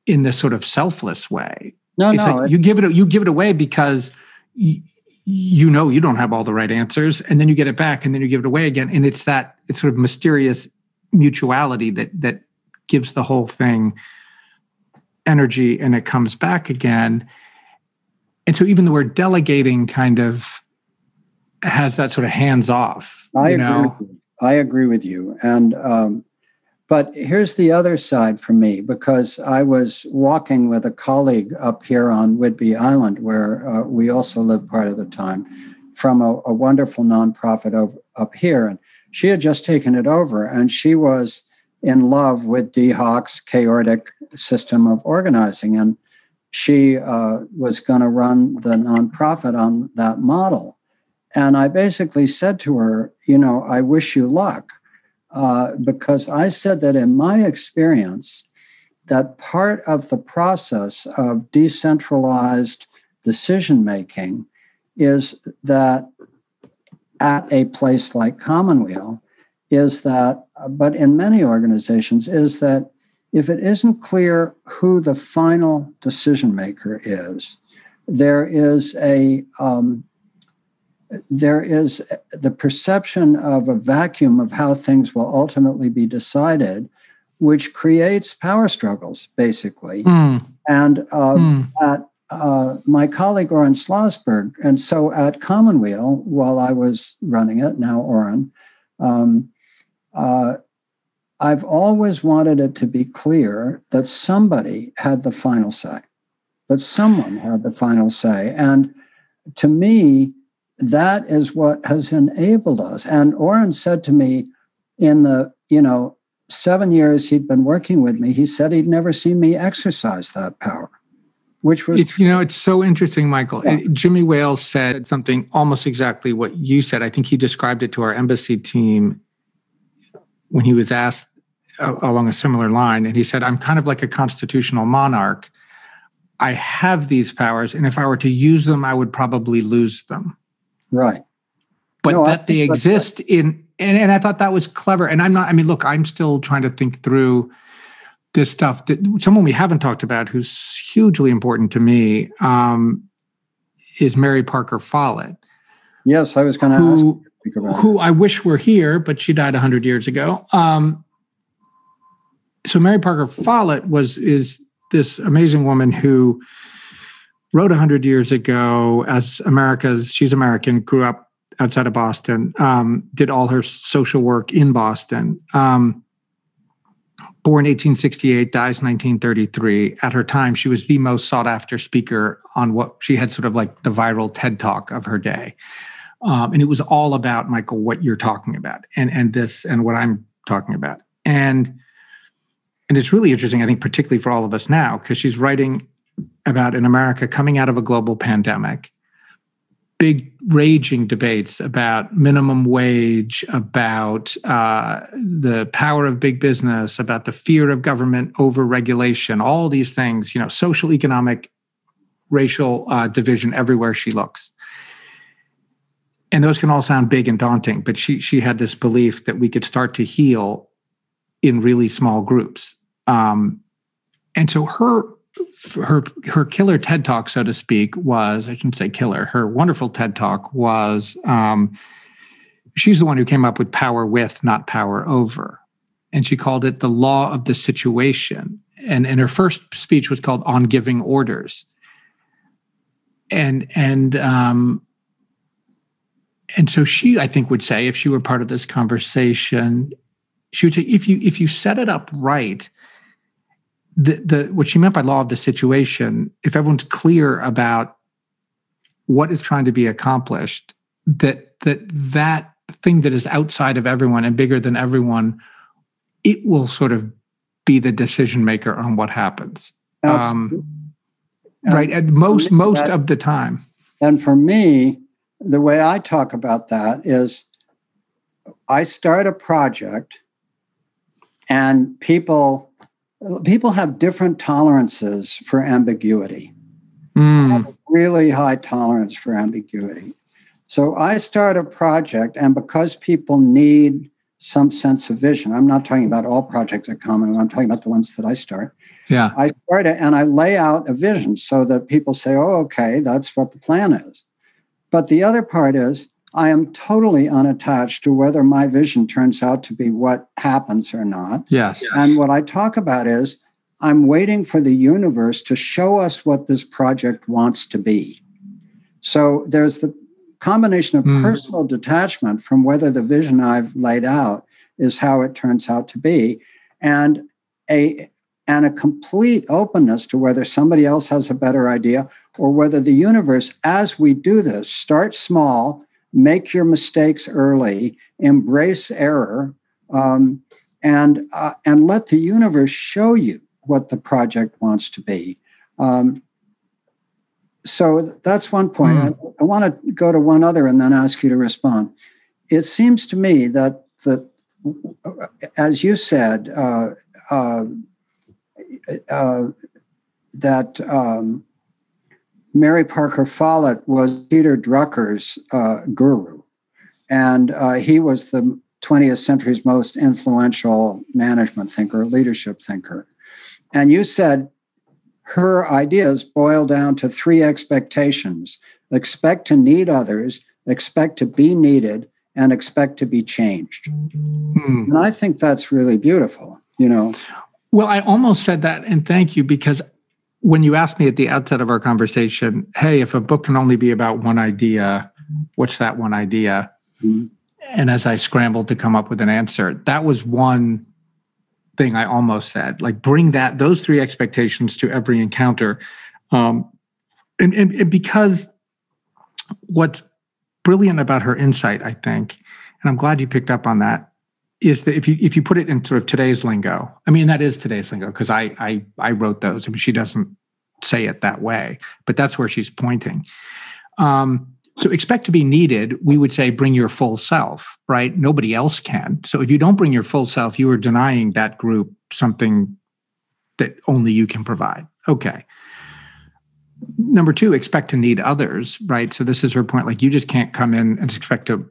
in this sort of selfless way. No. You give it away because you know you don't have all the right answers, and then you get it back, and then you give it away again. And it's that, it's sort of mysterious mutuality that gives the whole thing energy, and it comes back again. And so even the word delegating kind of has that sort of hands off. I agree with you. And but here's the other side for me, because I was walking with a colleague up here on Whidbey Island, where we also lived part of the time, from a wonderful nonprofit up here. And she had just taken it over, and she was in love with Dee Hock's chaotic system of organizing. And she was going to run the nonprofit on that model. And I basically said to her, you know, I wish you luck, because I said that in my experience, that part of the process of decentralized decision-making is that at a place like Commonweal but in many organizations, is that if it isn't clear who the final decision maker is, there is the perception of a vacuum of how things will ultimately be decided, which creates power struggles, basically. At my colleague Oren Slosberg, and so at Commonweal, while I was running it, now Oren, I've always wanted it to be clear that somebody had the final say, that someone had the final say. And to me, that is what has enabled us. And Oren said to me in the, 7 years he'd been working with me, he said he'd never seen me exercise that power, which was... It's so interesting, Michael. Yeah. Jimmy Wales said something almost exactly what you said. I think he described it to our embassy team when he was asked along a similar line, and he said, I'm kind of like a constitutional monarch. I have these powers, and if I were to use them, I would probably lose them. Right. But they exist in, and I thought that was clever. And I'm still trying to think through this stuff that someone we haven't talked about who's hugely important to me is Mary Parker Follett. Yes, I was going to ask you. Who I wish were here, but she died 100 years ago. So Mary Parker Follett is this amazing woman who wrote 100 years ago as she's American, grew up outside of Boston, did all her social work in Boston, born 1868, dies 1933. At her time, she was the most sought after speaker on what she had sort of like the viral TED Talk of her day. And it was all about, Michael, what you're talking about and what I'm talking about. And it's really interesting, I think, particularly for all of us now, because she's writing about in America coming out of a global pandemic, big raging debates about minimum wage, about the power of big business, about the fear of government overregulation, all these things, social, economic, racial division everywhere she looks. And those can all sound big and daunting, but she had this belief that we could start to heal in really small groups. And so her killer TED Talk, so to speak, was, I shouldn't say killer, her wonderful TED Talk was she's the one who came up with power with, not power over. And she called it the law of the situation. And her first speech was called On Giving Orders. And so she, I think, would say, if she were part of this conversation, she would say, if you set it up right, what she meant by law of the situation, if everyone's clear about what is trying to be accomplished, that thing that is outside of everyone and bigger than everyone, it will sort of be the decision maker on what happens. Right, at most of the time. And for me, the way I talk about that is I start a project, and people have different tolerances for ambiguity. I have a really high tolerance for ambiguity. So I start a project, and because people need some sense of vision, I'm not talking about all projects at Commonweal, I'm talking about the ones that I start. Yeah. I start it and I lay out a vision so that people say, oh, okay, that's what the plan is. But the other part is I am totally unattached to whether my vision turns out to be what happens or not. Yes. And what I talk about is I'm waiting for the universe to show us what this project wants to be. So there's the combination of personal detachment from whether the vision I've laid out is how it turns out to be, and a complete openness to whether somebody else has a better idea or whether the universe, as we do this, start small, make your mistakes early, embrace error, and let the universe show you what the project wants to be. So that's one point. I want to go to one other and then ask you to respond. It seems to me that, as you said, that Mary Parker Follett was Peter Drucker's guru, and he was the 20th century's most influential management thinker, leadership thinker. And you said her ideas boil down to three expectations: expect to need others, expect to be needed, and expect to be changed. And I think that's really beautiful, you know. Well, I almost said that, and thank you, because when you asked me at the outset of our conversation, hey, if a book can only be about one idea, what's that one idea? And as I scrambled to come up with an answer, that was one thing I almost said, like bring those three expectations to every encounter. And because what's brilliant about her insight, I think, and I'm glad you picked up on that, is that if you put it in sort of today's lingo, I mean, that is today's lingo because I wrote those. I mean, she doesn't say it that way, but that's where she's pointing. So expect to be needed, we would say bring your full self, right? Nobody else can. So if you don't bring your full self, you are denying that group something that only you can provide. Okay. Number two, expect to need others, right? So this is her point, like you just can't come in and expect to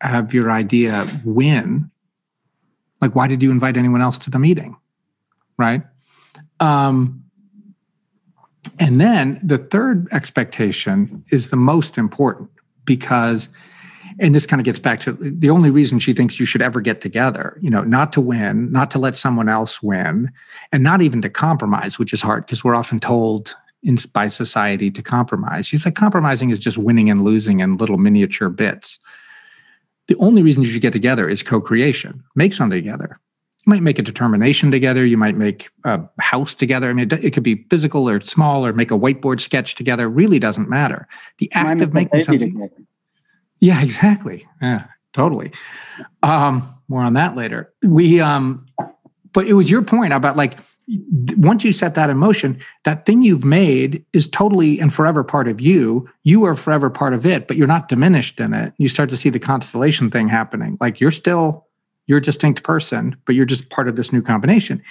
have your idea win. Like, why did you invite anyone else to the meeting, right? And then the third expectation is the most important because, and this kind of gets back to the only reason she thinks you should ever get together, you know, not to win, not to let someone else win, and not even to compromise, which is hard because we're often told by society to compromise. She's like, compromising is just winning and losing in little miniature bits. The only reason you should get together is co-creation. Make something together. You might make a determination together. You might make a house together. I mean, it could be physical or small, or make a whiteboard sketch together. Really doesn't matter. The act of making something. Together. Yeah, exactly. Yeah, totally. More on that later. But it was your point about like, once you set that in motion, that thing you've made is totally and forever part of you. You are forever part of it, but you're not diminished in it. You start to see the constellation thing happening. Like you're still your distinct person, but you're just part of this new combination.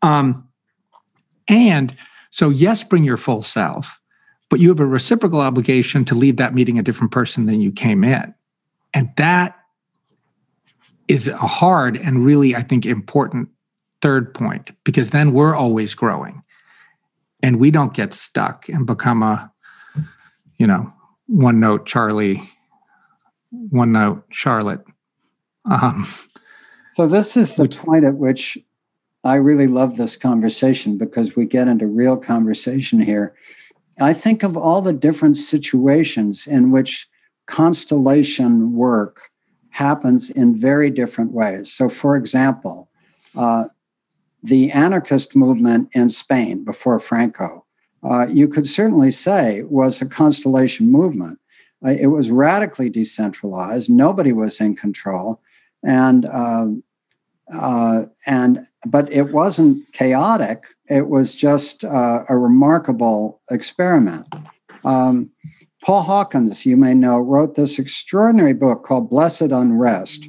And so yes, bring your full self, but you have a reciprocal obligation to leave that meeting a different person than you came in. And that is a hard and really, I think, important third point, because then we're always growing and we don't get stuck and become a, you know, one note Charlie, one note Charlotte, So this is the point at which I really love this conversation, because we get into real conversation here. I think of all the different situations in which constellation work happens in very different ways. So, for example, the anarchist movement in Spain before Franco, you could certainly say was a constellation movement. It was radically decentralized. Nobody was in control. But it wasn't chaotic. It was just a remarkable experiment. Paul Hawkins, you may know, wrote this extraordinary book called Blessed Unrest.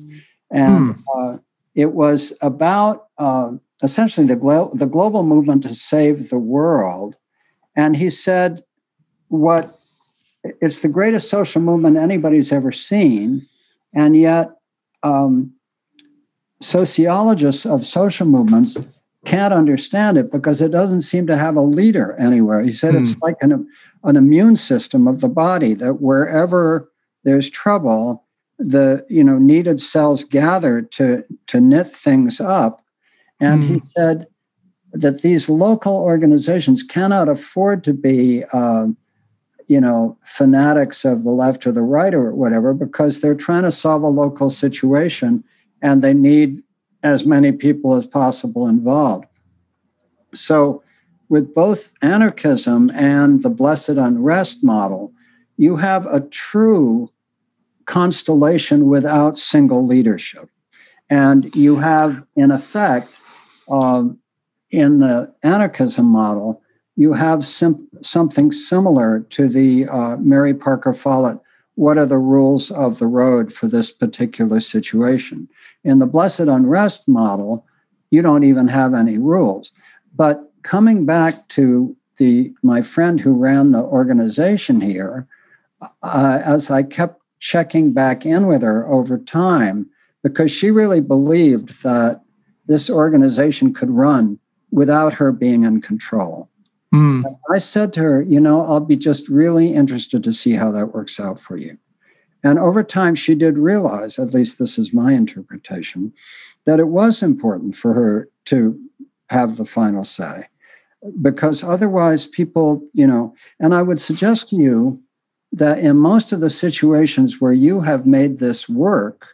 And it was about essentially the global movement to save the world. And he said, it's the greatest social movement anybody's ever seen. And yet sociologists of social movements can't understand it because it doesn't seem to have a leader anywhere. He said it's like an immune system of the body, that wherever there's trouble, the needed cells gather to knit things up. And he said that these local organizations cannot afford to be fanatics of the left or the right or whatever, because they're trying to solve a local situation and they need as many people as possible involved. So with both anarchism and the Blessed Unrest model, you have a true constellation without single leadership. And you have, in effect, in the anarchism model, you have something similar to the Mary Parker Follett, what are the rules of the road for this particular situation? In the Blessed Unrest model, you don't even have any rules. But coming back to my friend who ran the organization here, as I kept checking back in with her over time, because she really believed that this organization could run without her being in control. I said to her, I'll be just really interested to see how that works out for you. And over time, she did realize, at least this is my interpretation, that it was important for her to have the final say, because otherwise people, and I would suggest to you that in most of the situations where you have made this work,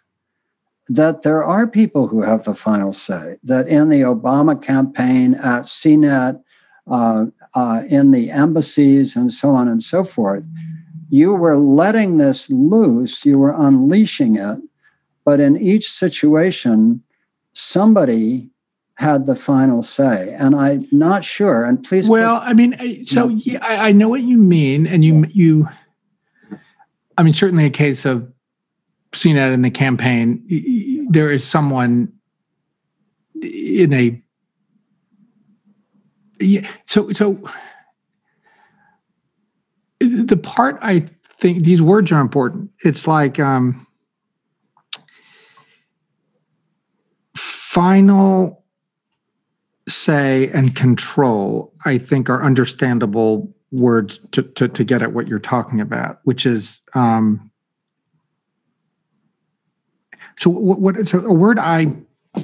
that there are people who have the final say, that in the Obama campaign, at CNET, in the embassies and so on and so forth, you were letting this loose, you were unleashing it, but in each situation, somebody had the final say. And I'm not sure, and please... Well, I mean, so yeah, I know what you mean, and I mean, certainly a case of CNET in the campaign, there is someone in a... Yeah, so the part, I think these words are important. It's like final say and control, I think, are understandable words to get at what you're talking about, which is so a word I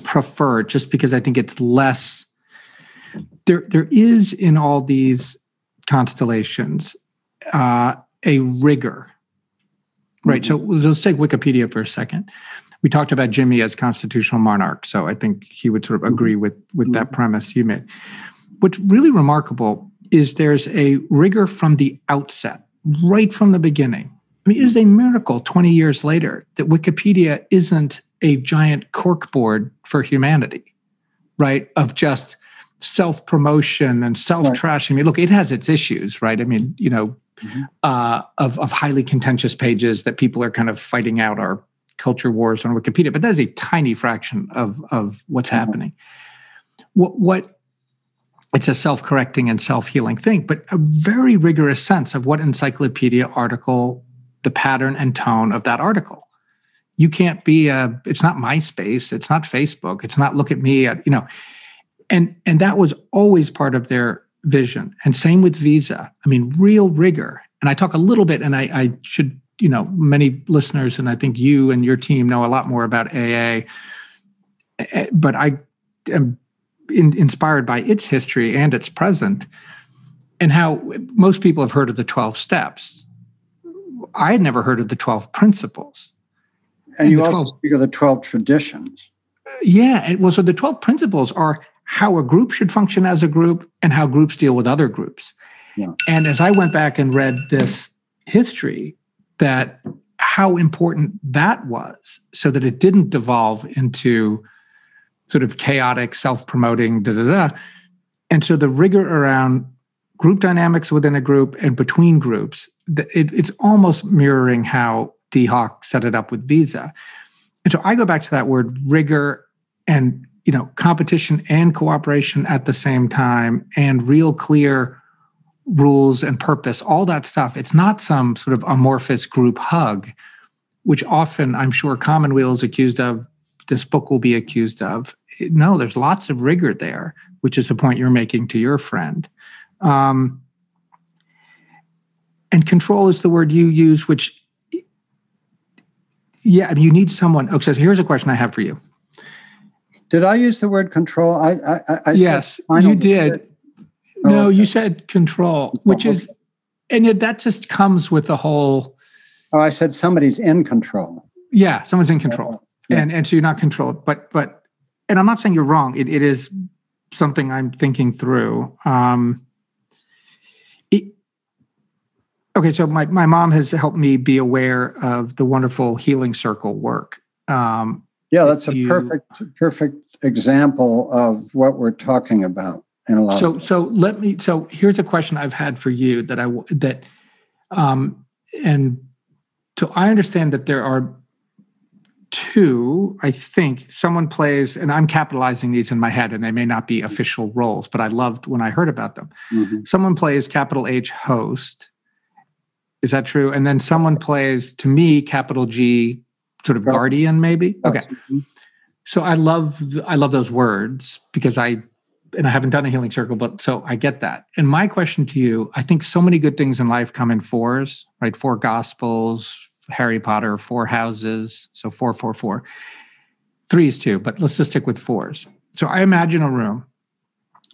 prefer, just because I think it's less... There is in all these constellations a rigor, right? Mm-hmm. So let's take Wikipedia for a second. We talked about Jimmy as constitutional monarch, so I think he would sort of agree with that premise you made. What's really remarkable is there's a rigor from the outset, right from the beginning. I mean, it is a miracle 20 years later that Wikipedia isn't a giant corkboard for humanity, right? Of just... self-promotion and self-trashing. I mean, look, it has its issues, right? I mean, of highly contentious pages that people are kind of fighting out our culture wars on Wikipedia, but that is a tiny fraction of what's happening. What it's a self-correcting and self-healing thing, but a very rigorous sense of what encyclopedia article, the pattern and tone of that article. You can't be it's not MySpace, it's not Facebook, it's not look at me at, And that was always part of their vision. And same with Visa. I mean, real rigor. And I talk a little bit, and I should you know, many listeners, and I think you and your team know a lot more about AA, but I am inspired by its history and its present, and how most people have heard of the 12 steps. I had never heard of the 12 principles. And you also speak of the 12 traditions. Yeah. Well, so the 12 principles are how a group should function as a group and how groups deal with other groups. Yeah. And as I went back and read this history, that how important that was, so that it didn't devolve into sort of chaotic, self-promoting, And so the rigor around group dynamics within a group and between groups, it's almost mirroring how Dee Hock set it up with Visa. And so I go back to that word rigor and, you know, competition and cooperation at the same time, and real clear rules and purpose, all that stuff. It's not some sort of amorphous group hug, which often I'm sure Commonweal is accused of, this book will be accused of. No, there's lots of rigor there, which is the point you're making to your friend. And control is the word you use, which, yeah, you need someone. Okay, so here's a question I have for you. Did I use the word control? I yes, said, you did. Oh, no, okay. You said control, which is, and that just comes with the whole. Oh, I said somebody's in control. Yeah, someone's in control. Yeah. And so you're not controlled, but, and I'm not saying you're wrong. It is something I'm thinking through. Okay, so my mom has helped me be aware of the wonderful healing circle work. Yeah, that's a perfect example of what we're talking about in a lot. So here's a question I've had for you and so I understand that there are two, I think someone plays, and I'm capitalizing these in my head, and they may not be official roles, but I loved when I heard about them. Mm-hmm. Someone plays capital H host. Is that true? And then someone plays, to me, capital G, sort of guardian, maybe? Okay. So I love those words because I haven't done a healing circle, but so I get that. And my question to you, I think so many good things in life come in fours, right? 4 gospels, Harry Potter, 4 houses. So 4, 4, 4. 3 is 2, but let's just stick with 4s. So I imagine a room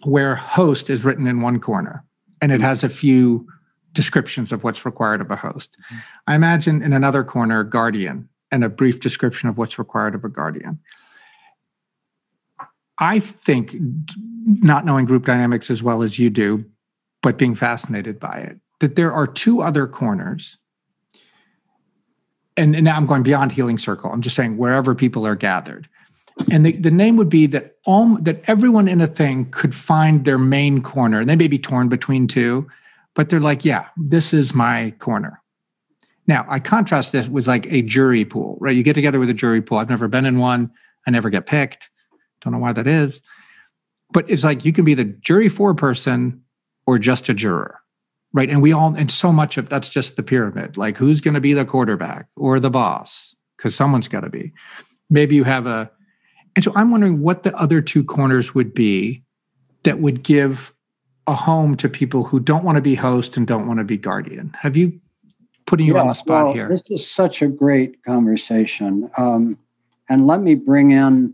where host is written in one corner and it has a few descriptions of what's required of a host. Mm-hmm. I imagine in another corner, guardian, and a brief description of what's required of a guardian. I think, not knowing group dynamics as well as you do, but being fascinated by it, that there are 2 other corners. And now I'm going beyond healing circle. I'm just saying wherever people are gathered. And the name would be that that everyone in a thing could find their main corner. And they may be torn between 2, but they're like, yeah, this is my corner. Now, I contrast this with like a jury pool, right? You get together with a jury pool. I've never been in one. I never get picked. Don't know why that is. But it's like you can be the jury foreperson or just a juror, right? And so much of that's just the pyramid. Like who's going to be the quarterback or the boss? Because someone's got to be. Maybe you have and so I'm wondering what the other 2 corners would be that would give a home to people who don't want to be host and don't want to be guardian. Have you putting you on the spot here? This is such a great conversation. And let me bring in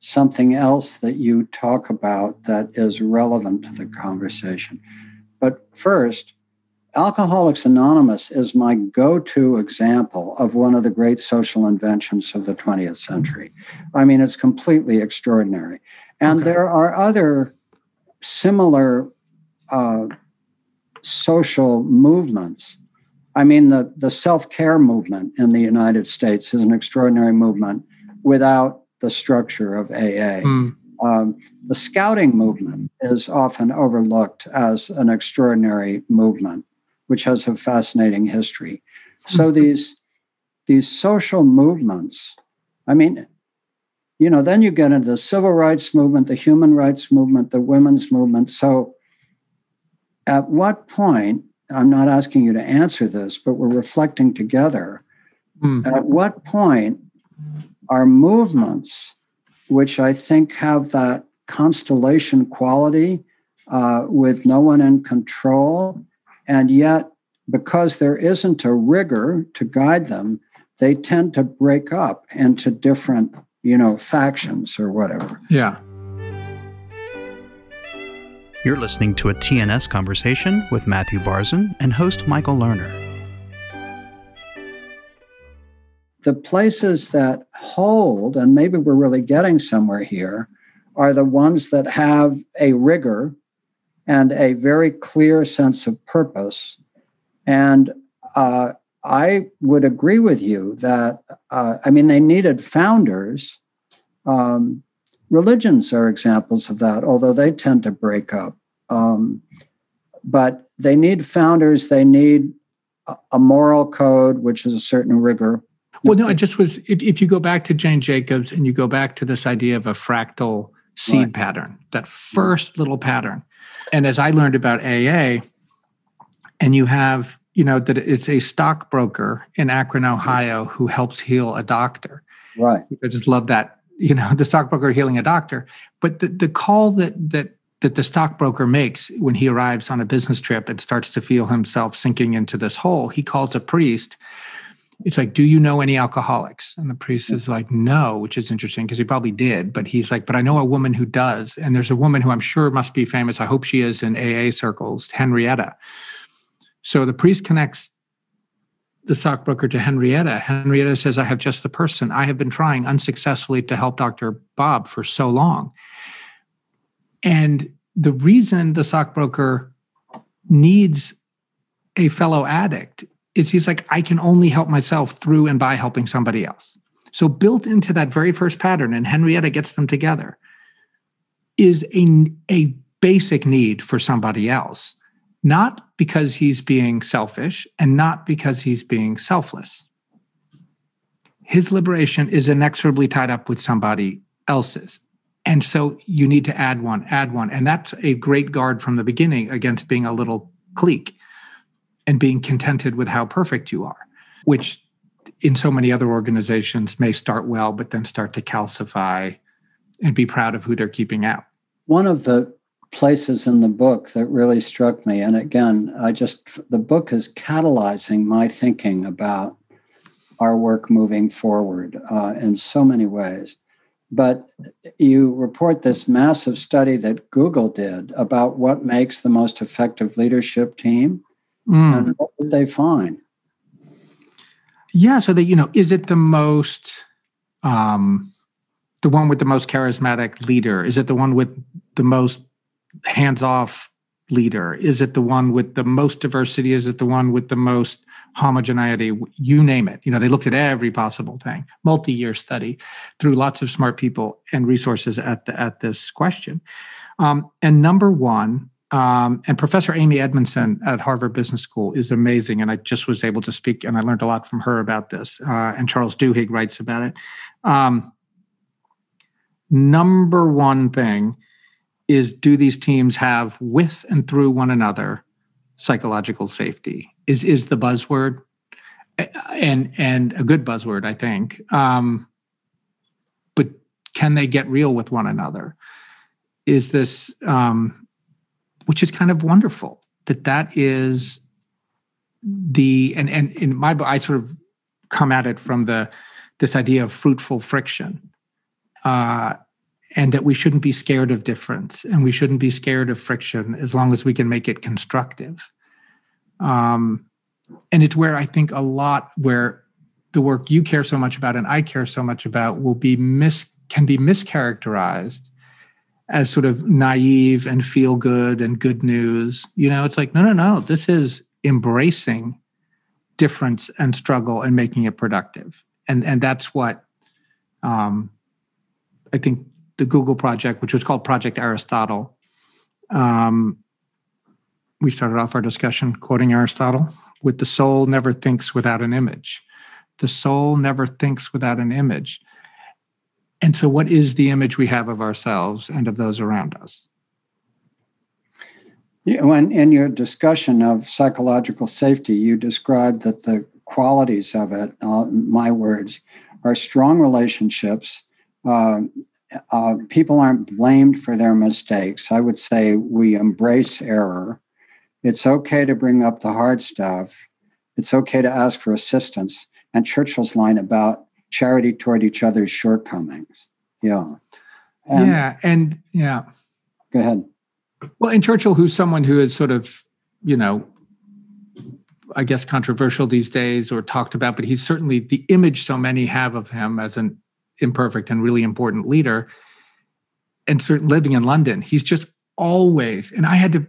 something else that you talk about that is relevant to the conversation. But first, Alcoholics Anonymous is my go-to example of one of the great social inventions of the 20th century. I mean, it's completely extraordinary. And there are other similar social movements. I mean, the self-care movement in the United States is an extraordinary movement without the structure of AA. Mm. The scouting movement is often overlooked as an extraordinary movement, which has a fascinating history. So these social movements, I mean, you know, then you get into the civil rights movement, the human rights movement, the women's movement. So at what point, I'm not asking you to answer this, but we're reflecting together. Mm. At what point are movements, which I think have that constellation quality with no one in control, and yet because there isn't a rigor to guide them, they tend to break up into different, factions or whatever. Yeah. You're listening to a TNS Conversation with Matthew Barzun and host Michael Lerner. The places that hold, and maybe we're really getting somewhere here, are the ones that have a rigor and a very clear sense of purpose. And I would agree with you that, they needed founders. Religions are examples of that, although they tend to break up. But they need founders. They need a moral code, which is a certain rigor. Well, no, it just was, if you go back to Jane Jacobs and you go back to this idea of a fractal seed right. pattern, that first little pattern. And as I learned about AA, and you have, that it's a stockbroker in Akron, Ohio, who helps heal a doctor. Right. I just love that, the stockbroker healing a doctor. But the call that the stockbroker makes when he arrives on a business trip and starts to feel himself sinking into this hole, he calls a priest. It's like, do you know any alcoholics? And the priest is like, no, which is interesting because he probably did. But he's like, but I know a woman who does. And there's a woman who I'm sure must be famous. I hope she is in AA circles, Henrietta. So the priest connects the stockbroker to Henrietta. Henrietta says, I have just the person. I have been trying unsuccessfully to help Dr. Bob for so long. And the reason the stockbroker needs a fellow addict is he's like, I can only help myself through and by helping somebody else. So built into that very first pattern, and Henrietta gets them together, is a basic need for somebody else, not because he's being selfish and not because he's being selfless. His liberation is inexorably tied up with somebody else's. And so you need to add one. And that's a great guard from the beginning against being a little clique and being contented with how perfect you are, which in so many other organizations may start well, but then start to calcify and be proud of who they're keeping out. One of the places in the book that really struck me, and again, the book is catalyzing my thinking about our work moving forward in so many ways. But you report this massive study that Google did about what makes the most effective leadership team. And what did they find? Yeah, so that, is it the most, the one with the most charismatic leader? Is it the one with the most hands-off leader? Is it the one with the most diversity? Is it the one with the most homogeneity? You name it. They looked at every possible thing, multi-year study through lots of smart people and resources at this question. And number one, and Professor Amy Edmondson at Harvard Business School is amazing. And I just was able to speak, and I learned a lot from her about this. And Charles Duhigg writes about it. Number one thing is, do these teams have with and through one another psychological safety? Is the buzzword, and a good buzzword, I think. But can they get real with one another? Is this... which is kind of wonderful that is the, and in my book, I sort of come at it from this idea of fruitful friction, and that we shouldn't be scared of difference and we shouldn't be scared of friction as long as we can make it constructive. And it's where I think where the work you care so much about and I care so much about can be mischaracterized as sort of naive and feel good and good news. It's like, no, this is embracing difference and struggle and making it productive. And that's what I think the Google project, which was called Project Aristotle, we started off our discussion quoting Aristotle with, the soul never thinks without an image. The soul never thinks without an image. And so what is the image we have of ourselves and of those around us? When in your discussion of psychological safety, you described that the qualities of it, my words, are strong relationships. People aren't blamed for their mistakes. I would say we embrace error. It's okay to bring up the hard stuff. It's okay to ask for assistance. And Churchill's line about charity toward each other's shortcomings. Yeah. And go ahead. Well, and Churchill, who's someone who is sort of, you know, I guess controversial these days or talked about, but he's certainly the image so many have of him as an imperfect and really important leader. And certainly living in London, he's just always, and I had to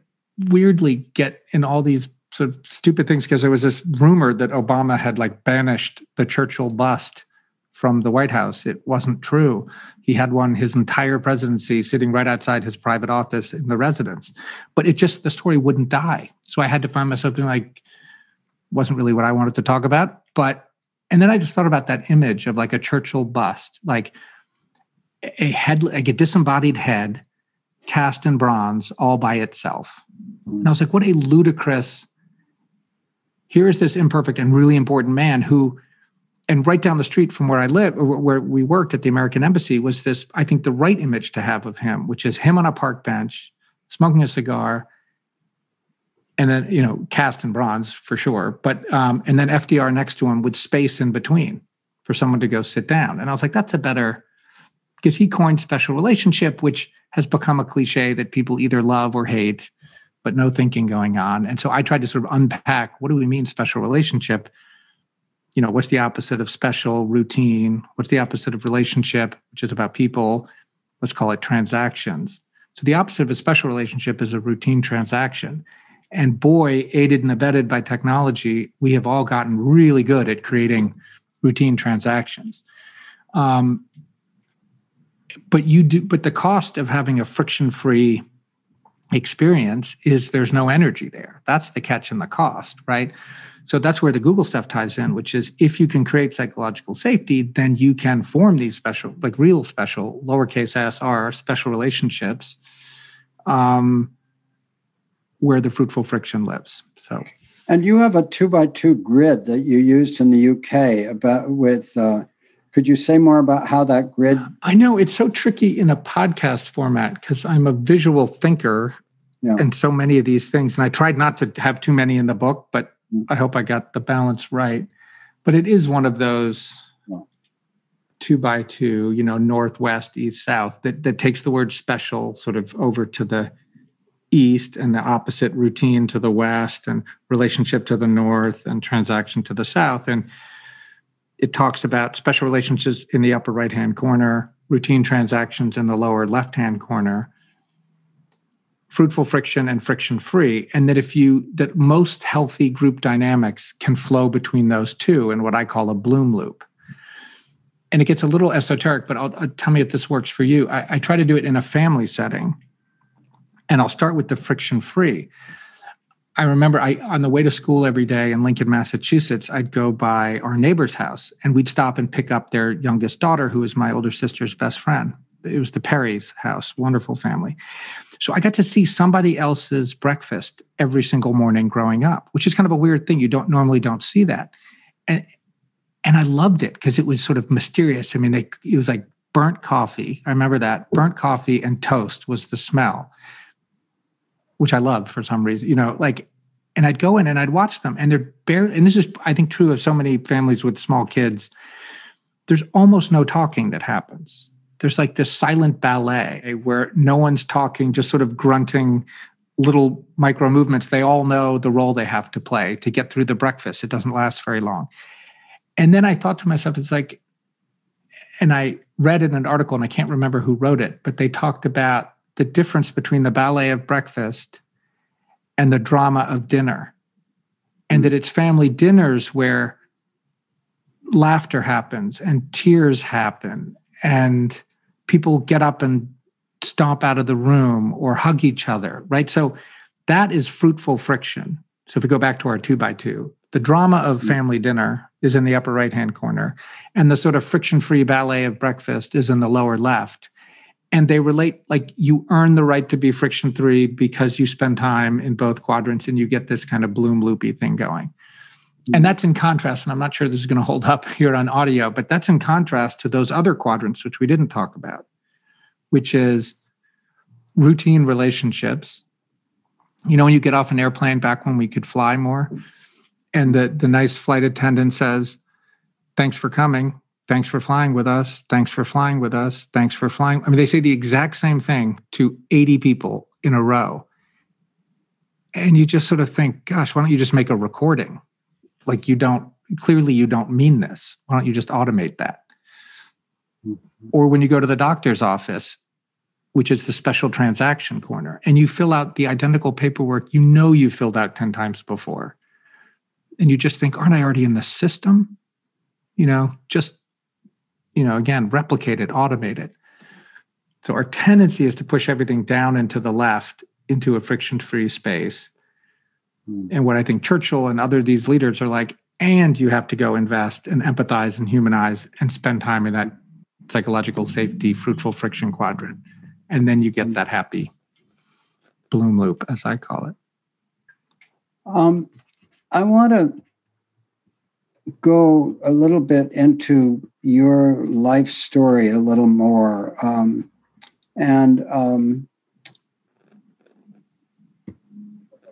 weirdly get in all these sort of stupid things because there was this rumor that Obama had like banished the Churchill bust from the White House. It wasn't true. He had one his entire presidency sitting right outside his private office in the residence. But it just, the story wouldn't die. So I had to find myself being like, wasn't really what I wanted to talk about. But, and then I just thought about that image of like a Churchill bust, like a head, like a disembodied head cast in bronze all by itself. And I was like, what a ludicrous, here is this imperfect and really important man who, and right down the street from where I live, or where we worked at the American Embassy, was this, I think, the right image to have of him, which is him on a park bench, smoking a cigar, and then, you know, cast in bronze for sure. But, and then FDR next to him with space in between for someone to go sit down. And I was like, that's a better, because he coined special relationship, which has become a cliche that people either love or hate, but no thinking going on. And so I tried to sort of unpack, what do we mean special relationship? You know, what's the opposite of special routine? What's the opposite of relationship, which is about people? Let's call it transactions. So the opposite of a special relationship is a routine transaction. And boy, aided and abetted by technology, we have all gotten really good at creating routine transactions. But the cost of having a friction-free experience is there's no energy there. That's the catch and the cost, right? So that's where the Google stuff ties in, which is if you can create psychological safety, then you can form these special, like real special, lowercase s r, special relationships where the fruitful friction lives. So, and you have a 2x2 grid that you used in the UK about with, could you say more about how that grid? I know it's so tricky in a podcast format because I'm a visual thinker and so many of these things, and I tried not to have too many in the book, but I hope I got the balance right. But it is one of those 2x2, you know, northwest, east, south, that takes the word special sort of over to the east and the opposite routine to the west and relationship to the north and transaction to the south. And it talks about special relationships in the upper right-hand corner, routine transactions in the lower left-hand corner, fruitful friction and friction-free, and that most healthy group dynamics can flow between those two in what I call a bloom loop. And it gets a little esoteric, but tell me if this works for you. I try to do it in a family setting, and I'll start with the friction-free. I remember on the way to school every day in Lincoln, Massachusetts, I'd go by our neighbor's house, and we'd stop and pick up their youngest daughter, who was my older sister's best friend. It was the Perry's house, wonderful family. So I got to see somebody else's breakfast every single morning growing up, which is kind of a weird thing. You don't normally see that. And I loved it because it was sort of mysterious. I mean, it was like burnt coffee. I remember that. Burnt coffee and toast was the smell, which I loved for some reason, you know, like, and I'd go in and I'd watch them, and they're barely, and this is, I think, true of so many families with small kids. There's almost no talking that happens. There's like this silent ballet where no one's talking, just sort of grunting little micro movements. They all know the role they have to play to get through the breakfast. It doesn't last very long. And then I thought to myself, it's like, and I read in an article, and I can't remember who wrote it, but they talked about the difference between the ballet of breakfast and the drama of dinner. And that it's family dinners where laughter happens and tears happen and people get up and stomp out of the room or hug each other, right? So that is fruitful friction. So if we go back to our 2x2, the drama of family dinner is in the upper right-hand corner, and the sort of friction-free ballet of breakfast is in the lower left. And they relate, like you earn the right to be friction-free because you spend time in both quadrants, and you get this kind of bloom loopy thing going. And that's in contrast, and I'm not sure this is going to hold up here on audio, but that's in contrast to those other quadrants, which we didn't talk about, which is routine relationships, you know, when you get off an airplane back when we could fly more, and the nice flight attendant says, thanks for coming. Thanks for flying with us. Thanks for flying with us. Thanks for flying. I mean, they say the exact same thing to 80 people in a row. And you just sort of think, gosh, why don't you just make a recording? Like, you don't mean this. Why don't you just automate that? Or when you go to the doctor's office, which is the special transaction corner, and you fill out the identical paperwork you know you filled out 10 times before. And you just think, aren't I already in the system? You know, just, you know, again, replicate it, automate it. So our tendency is to push everything down and to the left into a friction-free space. And what I think Churchill and other these leaders are like, and you have to go invest and empathize and humanize and spend time in that psychological safety, fruitful friction quadrant. And then you get that happy bloom loop, as I call it. I want to go a little bit into your life story a little more.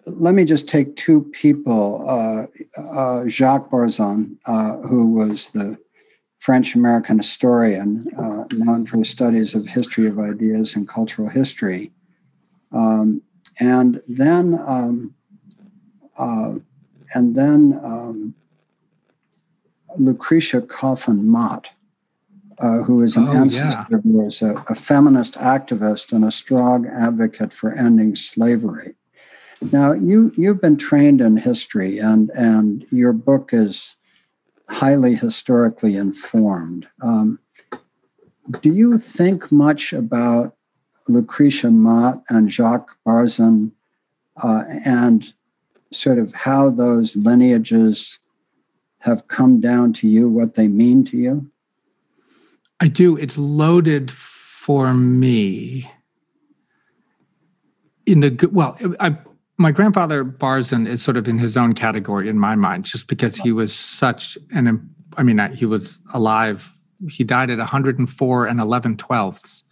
Let me just take two people, Jacques Barzun, who was the French-American historian known for studies of history of ideas and cultural history. And then Lucretia Coffin Mott, who is an ancestor of yours, a feminist activist and a strong advocate for ending slavery. Now, you've been trained in history, and your book is highly historically informed. Do you think much about Lucretia Mott and Jacques Barzun and sort of how those lineages have come down to you, what they mean to you? I do. It's loaded for me. My grandfather Barzun is sort of in his own category in my mind, just because he was such an, I mean, he was alive. He died at 104 and 11/12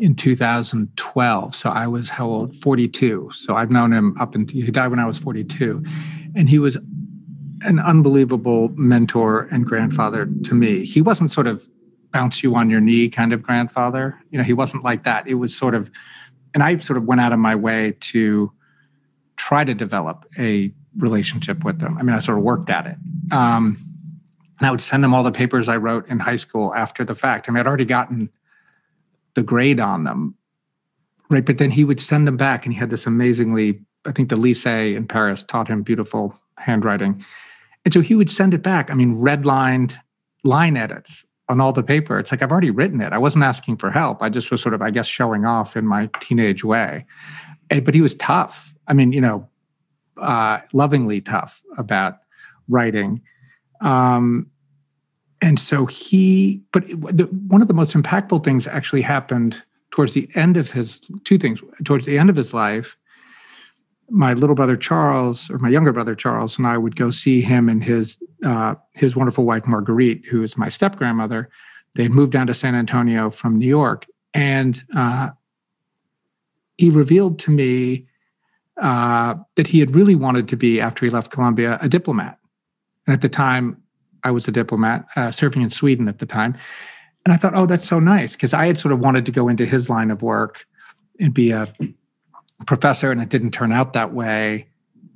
in 2012. So I was how old? 42. So I've known him he died when I was 42. And he was an unbelievable mentor and grandfather to me. He wasn't sort of bounce you on your knee kind of grandfather. You know, he wasn't like that. It was sort of, and I sort of went out of my way to try to develop a relationship with them. I mean, I sort of worked at it. And I would send them all the papers I wrote in high school after the fact. I mean, I'd already gotten the grade on them, right? But then he would send them back, and he had this amazingly, I think the Lycée in Paris taught him beautiful handwriting. And so he would send it back. I mean, redlined line edits on all the paper. It's like, I've already written it. I wasn't asking for help. I just was sort of, I guess, showing off in my teenage way. But he was tough. I mean, you know, lovingly tough about writing. One of the most impactful things actually happened towards the end of towards the end of his life. My little brother Charles, or my younger brother Charles, and I would go see him and his wonderful wife Marguerite, who is my step-grandmother. They moved down to San Antonio from New York. And he revealed to me that he had really wanted to be, after he left Colombia, a diplomat. And at the time, I was a diplomat, serving in Sweden at the time. And I thought, oh, that's so nice, because I had sort of wanted to go into his line of work and be a professor, and it didn't turn out that way.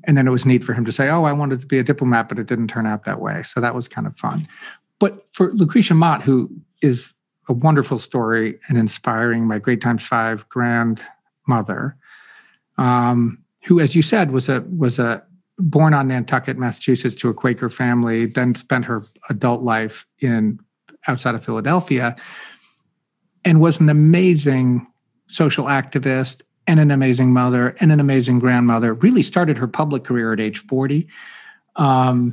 And then it was neat for him to say, oh, I wanted to be a diplomat, but it didn't turn out that way. So that was kind of fun. But for Lucretia Mott, who is a wonderful story and inspiring, my great times five grandmother, who, as you said, was born on Nantucket, Massachusetts, to a Quaker family, then spent her adult life outside of Philadelphia, and was an amazing social activist and an amazing mother and an amazing grandmother. Really started her public career at age 40. And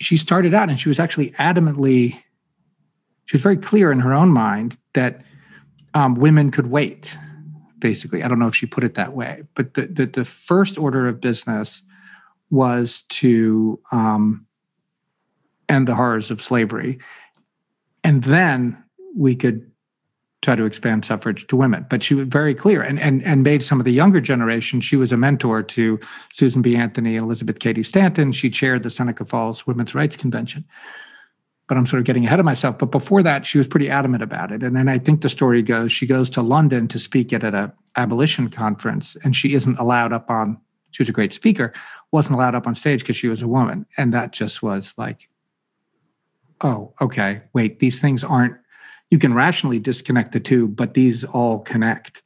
she started out, and she was actually she was very clear in her own mind that women could wait. Basically, I don't know if she put it that way, but the first order of business was to end the horrors of slavery, and then we could try to expand suffrage to women. But she was very clear and made some of the younger generation. She was a mentor to Susan B. Anthony and Elizabeth Cady Stanton. She chaired the Seneca Falls Women's Rights Convention. But I'm sort of getting ahead of myself. But before that, she was pretty adamant about it. And then I think the story goes, she goes to London to speak at an abolition conference, and she isn't allowed up on, she was a great speaker, wasn't allowed up on stage because she was a woman. And that just was like, oh, okay, wait, these things aren't, you can rationally disconnect the two, but these all connect.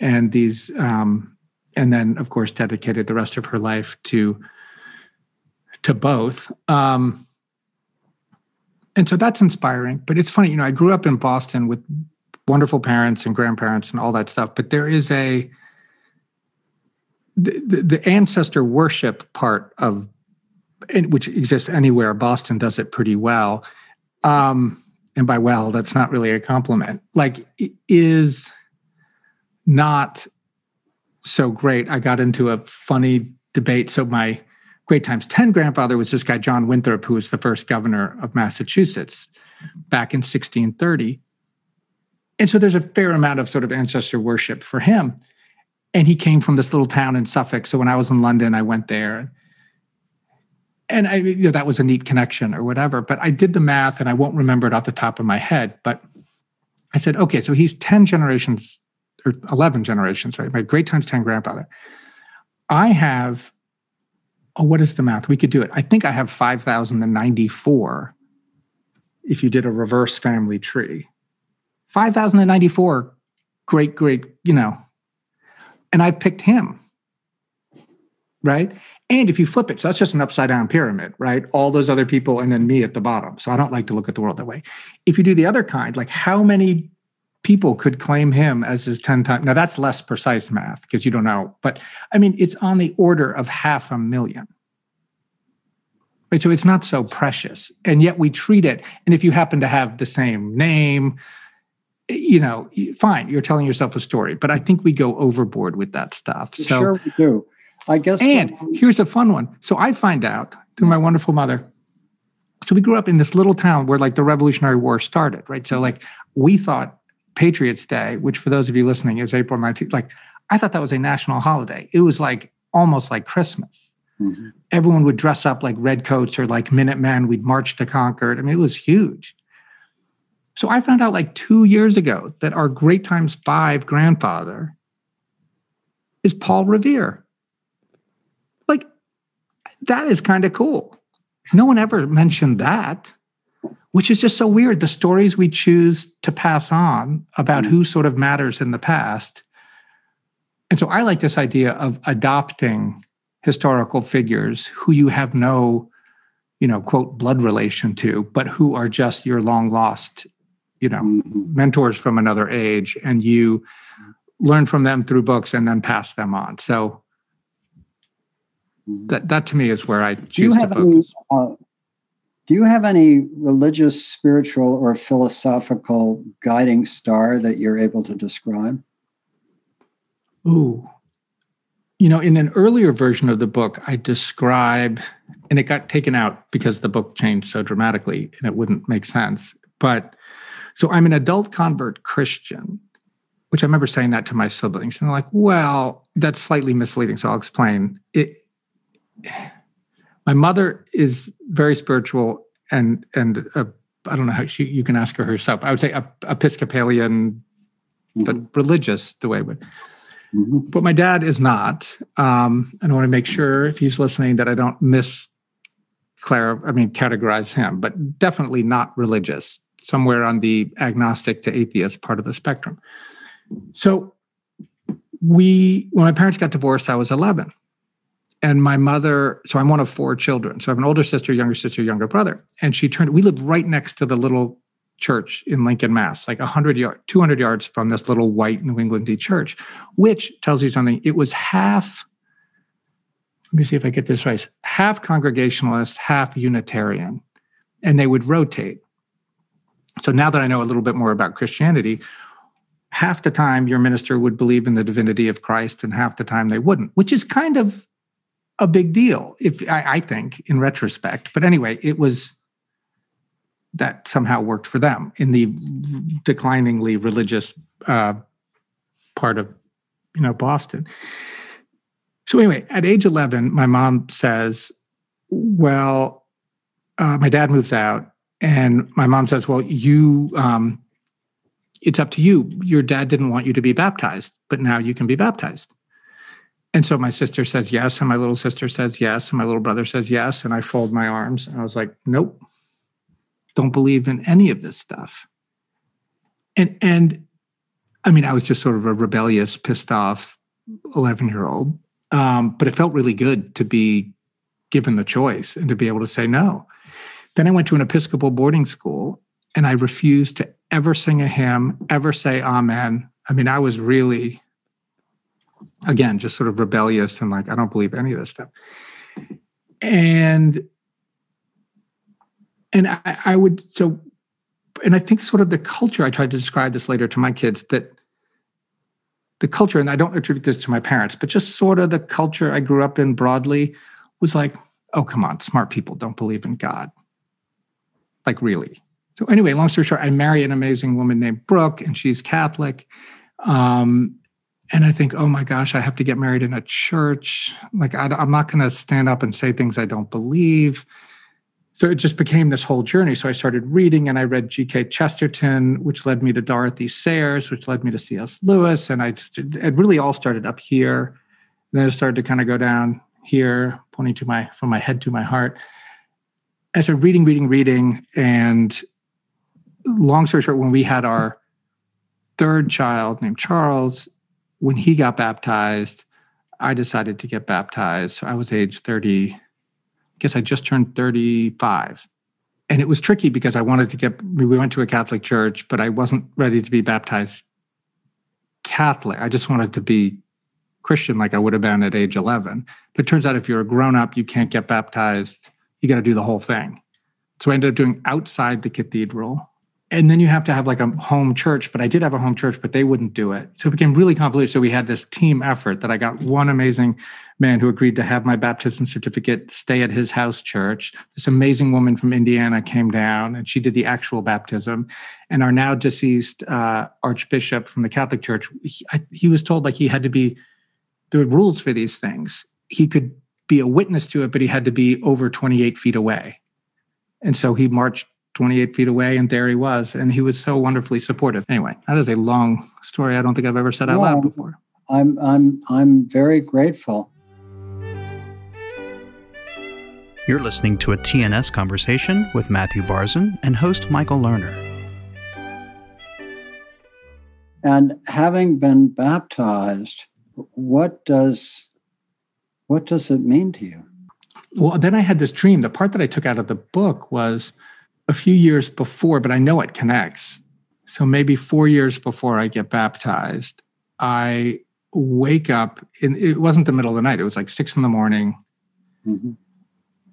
And these, and then of course, dedicated the rest of her life to both. And so that's inspiring, but it's funny, you know, I grew up in Boston with wonderful parents and grandparents and all that stuff, but there is a, the ancestor worship part of, which exists anywhere, Boston does it pretty well. And by well, that's not really a compliment, like it is not so great. I got into a funny debate. So my Great Times 10 grandfather was this guy, John Winthrop, who was the first governor of Massachusetts back in 1630. And so there's a fair amount of sort of ancestor worship for him. And he came from this little town in Suffolk. So when I was in London, I went there. And I, you know, that was a neat connection or whatever. But I did the math, and I won't remember it off the top of my head. But I said, okay, so he's 10 generations or 11 generations, right? My Great Times 10 grandfather. I have... oh, what is the math? We could do it. I think I have 5,094 if you did a reverse family tree. 5,094, great, you know. And I picked him, right? And if you flip it, so that's just an upside down pyramid, right? All those other people and then me at the bottom. So I don't like to look at the world that way. If you do the other kind, like how many people could claim him as his 10 times. Now, that's less precise math because you don't know. But I mean, it's on the order of 500,000. Right? So it's not so precious. And yet we treat it. And if you happen to have the same name, you know, fine, you're telling yourself a story. But I think we go overboard with that stuff. So, sure we do. I guess. And here's a fun one. So I find out through my wonderful mother. So we grew up in this little town where like the Revolutionary War started, right? So like we thought Patriots Day, which for those of you listening is April 19th, like I thought that was a national holiday. It was like almost like Christmas. Mm-hmm. Everyone would dress up like redcoats or like Minutemen. We'd march to Concord. I mean, it was huge. So I found out like 2 years ago that our Great Times 5 grandfather is Paul Revere. Like that is kind of cool. No one ever mentioned that. Which is just so weird. The stories we choose to pass on about who sort of matters in the past. And so I like this idea of adopting historical figures who you have no, you know, quote, blood relation to, but who are just your long lost, you know, mentors from another age. And you learn from them through books and then pass them on. So that to me is where I choose to focus. Do you have any religious, spiritual, or philosophical guiding star that you're able to describe? Ooh. You know, in an earlier version of the book, I describe, and it got taken out because the book changed so dramatically and it wouldn't make sense. But so I'm an adult convert Christian, which I remember saying that to my siblings. And they're like, well, that's slightly misleading. So I'll explain it. My mother is very spiritual and I don't know how you can ask her herself. I would say Episcopalian, but religious the way it would. But my dad is not. And I want to make sure if he's listening that I don't categorize him, but definitely not religious, somewhere on the agnostic to atheist part of the spectrum. So when my parents got divorced, I was 11. And my mother, so I'm one of four children. So I have an older sister, younger brother. And we lived right next to the little church in Lincoln, Mass., like 200 yards from this little white New Englandy church, which tells you something. It was let me see if I get this right, half Congregationalist, half Unitarian. And they would rotate. So now that I know a little bit more about Christianity, half the time your minister would believe in the divinity of Christ and half the time they wouldn't, which is kind of a big deal, if I think, in retrospect. But anyway, it was that somehow worked for them in the decliningly religious part of, you know, Boston. So anyway, at age 11, my mom says, well, my dad moves out, and my mom says, well, you, it's up to you. Your dad didn't want you to be baptized, but now you can be baptized. And so my sister says yes, and my little sister says yes, and my little brother says yes, and I fold my arms, and I was like, nope, don't believe in any of this stuff. And I mean, I was just sort of a rebellious, pissed off 11-year-old, but it felt really good to be given the choice and to be able to say no. Then I went to an Episcopal boarding school, and I refused to ever sing a hymn, ever say amen. I mean, I was really, again, just sort of rebellious and like, I don't believe any of this stuff. And I would, so, and I think sort of the culture, I tried to describe this later to my kids, that the culture, and I don't attribute this to my parents, but just sort of the culture I grew up in broadly was like, oh, come on, smart people don't believe in God. Like, really. So anyway, long story short, I marry an amazing woman named Brooke, and she's Catholic. And I think, oh my gosh, I have to get married in a church. Like, I'm not going to stand up and say things I don't believe. So it just became this whole journey. So I started reading, and I read G.K. Chesterton, which led me to Dorothy Sayers, which led me to C.S. Lewis. And it really all started up here. And then it started to kind of go down here, pointing to from my head to my heart. I started reading. And long story short, when we had our third child named Charles, when he got baptized, I decided to get baptized. So I was age 30. I guess I just turned 35. And it was tricky because I wanted to we went to a Catholic church, but I wasn't ready to be baptized Catholic. I just wanted to be Christian like I would have been at age 11. But it turns out if you're a grown-up, you can't get baptized. You got to do the whole thing. So I ended up doing outside the cathedral. And then you have to have like a home church, but I did have a home church, but they wouldn't do it. So it became really convoluted. So we had this team effort that I got one amazing man who agreed to have my baptism certificate stay at his house church. This amazing woman from Indiana came down, and she did the actual baptism. And our now deceased Archbishop from the Catholic Church, he was told like he had to be, there were rules for these things. He could be a witness to it, but he had to be over 28 feet away. And so he marched 28 feet away, and there he was. And he was so wonderfully supportive. Anyway, that is a long story I don't think I've ever said out loud before. I'm very grateful. You're listening to a TNS Conversation with Matthew Barzun and host Michael Lerner. And having been baptized, what does it mean to you? Well, then I had this dream. The part that I took out of the book was a few years before, but I know it connects. So maybe 4 years before I get baptized, I wake up, and it wasn't the middle of the night. It was like 6 a.m. Mm-hmm.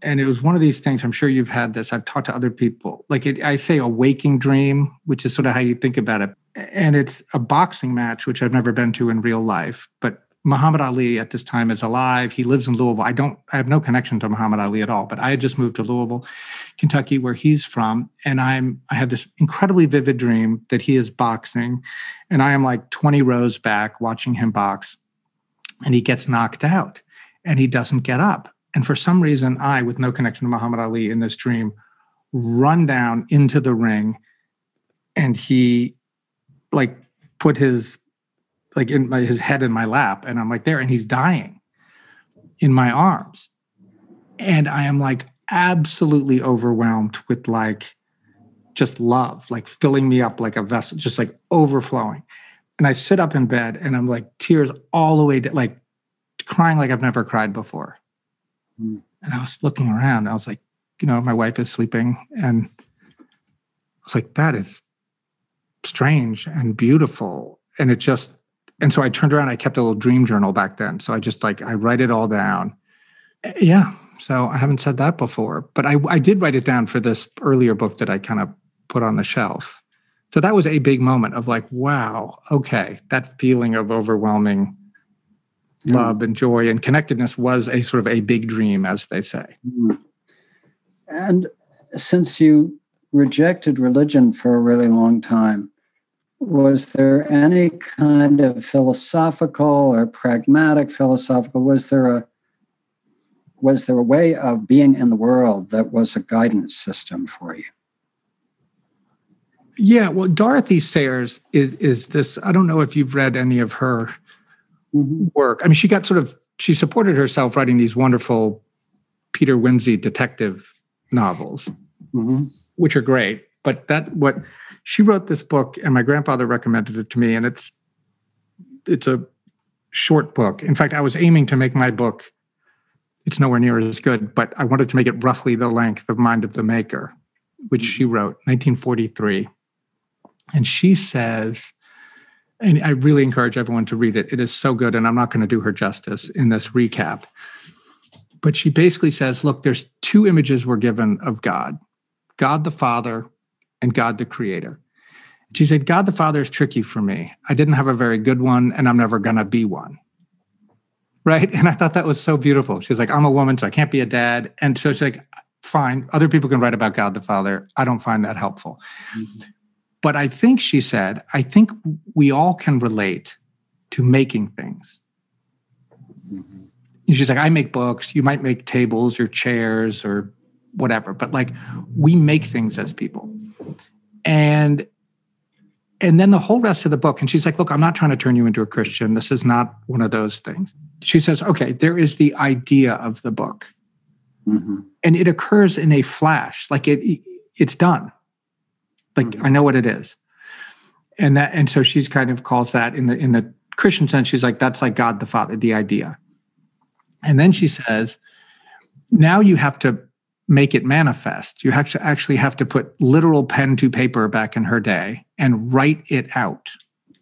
And it was one of these things, I'm sure you've had this. I've talked to other people. Like I say a waking dream, which is sort of how you think about it. And it's a boxing match, which I've never been to in real life. But Muhammad Ali at this time is alive. He lives in Louisville. I have no connection to Muhammad Ali at all, but I had just moved to Louisville, Kentucky, where he's from. And I have this incredibly vivid dream that he is boxing, and I am like 20 rows back watching him box, and he gets knocked out and he doesn't get up. And for some reason, I, with no connection to Muhammad Ali in this dream, run down into the ring, and he like put his his head in my lap, and I'm like there, and he's dying in my arms. And I am like absolutely overwhelmed with like just love, like filling me up like a vessel, just like overflowing. And I sit up in bed, and I'm like tears all the way down, like crying like I've never cried before. Mm. And I was looking around, I was like, you know, my wife is sleeping, and I was like, that is strange and beautiful. And it just, and so I turned around, I kept a little dream journal back then. So I just like, I write it all down. Yeah. So I haven't said that before, but I did write it down for this earlier book that I kind of put on the shelf. So that was a big moment of like, wow, okay. That feeling of overwhelming love and joy and connectedness was a sort of a big dream, as they say. Mm. And since you rejected religion for a really long time. Was there any kind of philosophical or pragmatic philosophical, was there a way of being in the world that was a guidance system for you? Yeah, well, Dorothy Sayers is this, I don't know if you've read any of her work. I mean, she got sort of, she supported herself writing these wonderful Peter Wimsey detective novels, which are great. But she wrote this book, and my grandfather recommended it to me, and it's a short book. In fact, I was aiming to make my book, it's nowhere near as good, but I wanted to make it roughly the length of Mind of the Maker, which she wrote, 1943. And she says, and I really encourage everyone to read it. It is so good, and I'm not going to do her justice in this recap. But she basically says, look, there's two images we're given of God, God the Father and God the Creator. She said, God the Father is tricky for me. I didn't have a very good one, and I'm never going to be one. Right? And I thought that was so beautiful. She was like, I'm a woman, so I can't be a dad. And so she's like, fine, other people can write about God the Father. I don't find that helpful. But I think, she said, I think we all can relate to making things. And she's like, I make books. You might make tables or chairs or whatever. But like, we make things as people. And then the whole rest of the book, and she's like, look, I'm not trying to turn you into a Christian. This is not one of those things. She says, okay, there is the idea of the book. And it occurs in a flash. Like it's done. Like I know what it is. And so she's kind of calls that in the Christian sense, she's like, that's like God the Father, the idea. And then she says, now you have to make it manifest. You actually have to put literal pen to paper back in her day and write it out.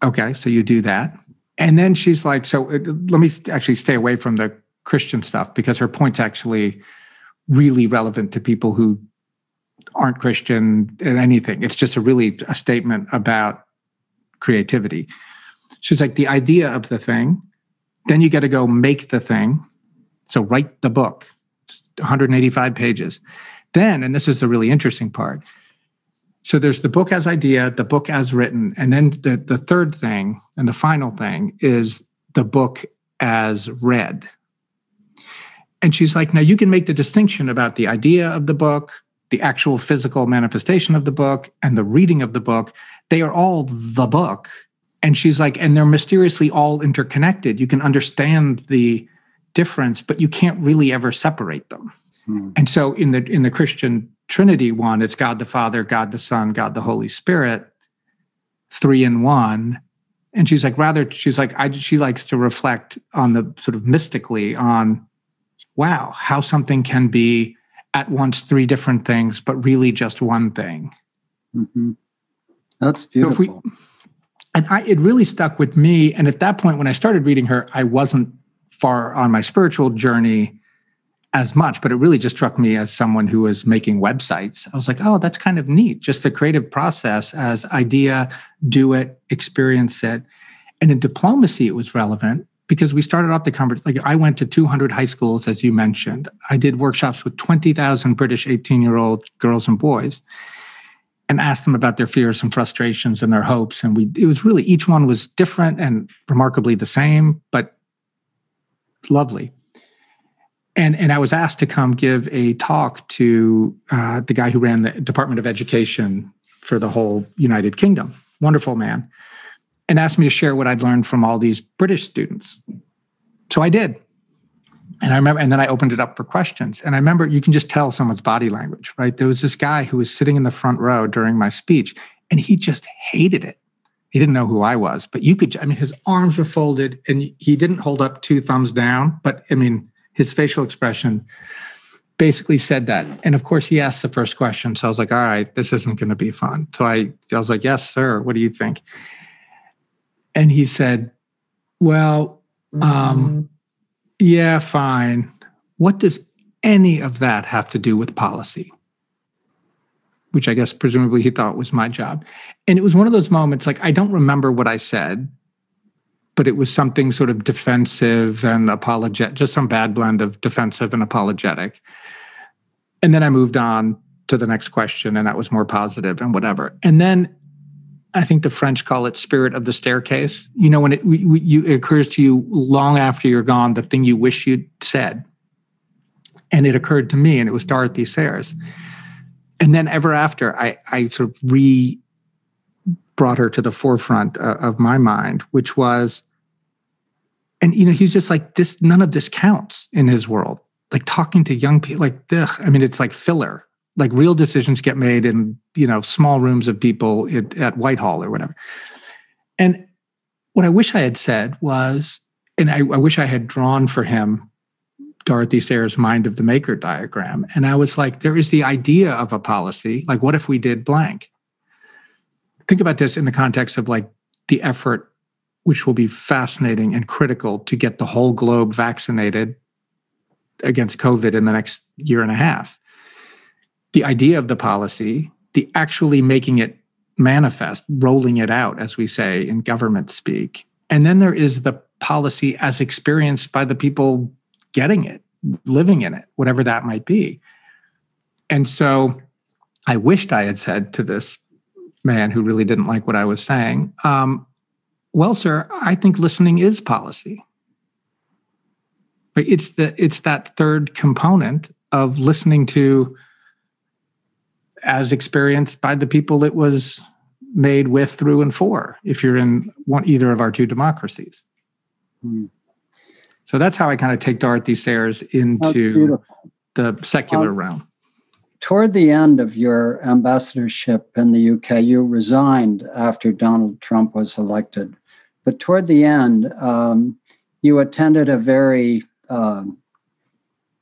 Okay, so you do that. And then she's like, so let me actually stay away from the Christian stuff because her point's actually really relevant to people who aren't Christian in anything. It's just a statement about creativity. She's like, the idea of the thing, then you got to go make the thing. So write the book. 185 pages. Then, and this is the really interesting part, so there's the book as idea, the book as written, and then the third thing and the final thing is the book as read. And she's like, now you can make the distinction about the idea of the book, the actual physical manifestation of the book, and the reading of the book. They are all the book. And she's like, and they're mysteriously all interconnected. You can understand the difference, but you can't really ever separate them. And so in the Christian Trinity one, it's God the Father, God the Son, God the Holy Spirit, three in one. And she's like, she likes to reflect on the sort of mystically on, wow, how something can be at once three different things, but really just one thing. That's beautiful. So it really stuck with me. And at that point, when I started reading her, I wasn't far on my spiritual journey as much, but it really just struck me as someone who was making websites. I was like, oh, that's kind of neat. Just the creative process as idea, do it, experience it. And in diplomacy, it was relevant because we started off the conversation. Like I went to 200 high schools, as you mentioned. I did workshops with 20,000 British 18-year-old girls and boys and asked them about their fears and frustrations and their hopes. And it was really, each one was different and remarkably the same, but lovely. And I was asked to come give a talk to the guy who ran the Department of Education for the whole United Kingdom, wonderful man, and asked me to share what I'd learned from all these British students. So I did. And I remember, and then I opened it up for questions. And I remember, you can just tell someone's body language, right? There was this guy who was sitting in the front row during my speech, and he just hated it. He didn't know who I was, but his arms were folded and he didn't hold up two thumbs down, but I mean, his facial expression basically said that. And of course he asked the first question. So I was like, all right, this isn't going to be fun. So I was like, yes, sir. What do you think? And he said, well, yeah, fine. What does any of that have to do with policy? Which I guess presumably he thought was my job. And it was one of those moments, like, I don't remember what I said, but it was something sort of defensive and apologetic, just some bad blend of defensive and apologetic. And then I moved on to the next question, and that was more positive and whatever. And then I think the French call it spirit of the staircase. You know, when it occurs to you long after you're gone, the thing you wish you'd said. And it occurred to me, and it was Dorothy Sayers. And then ever after, I sort of brought her to the forefront of my mind, which was, and, you know, he's just like, this, none of this counts in his world. Like talking to young people, like, ugh, I mean, it's like filler. Like real decisions get made in, you know, small rooms of people at Whitehall or whatever. And what I wish I had said was, and I wish I had drawn for him Dorothy Sayers' Mind of the Maker diagram. And I was like, there is the idea of a policy. Like, what if we did blank? Think about this in the context of like the effort, which will be fascinating and critical to get the whole globe vaccinated against COVID in the next year and a half. The idea of the policy, the actually making it manifest, rolling it out, as we say in government speak. And then there is the policy as experienced by the people getting it, living in it, whatever that might be. And so I wished I had said to this man who really didn't like what I was saying, well, sir, I think listening is policy. But it's that third component of listening to as experienced by the people it was made with, through, and for, if you're in either of our two democracies. Mm. So that's how I kind of take Dorothy Sayers into the secular realm. Toward the end of your ambassadorship in the UK, you resigned after Donald Trump was elected. But toward the end, you attended a very,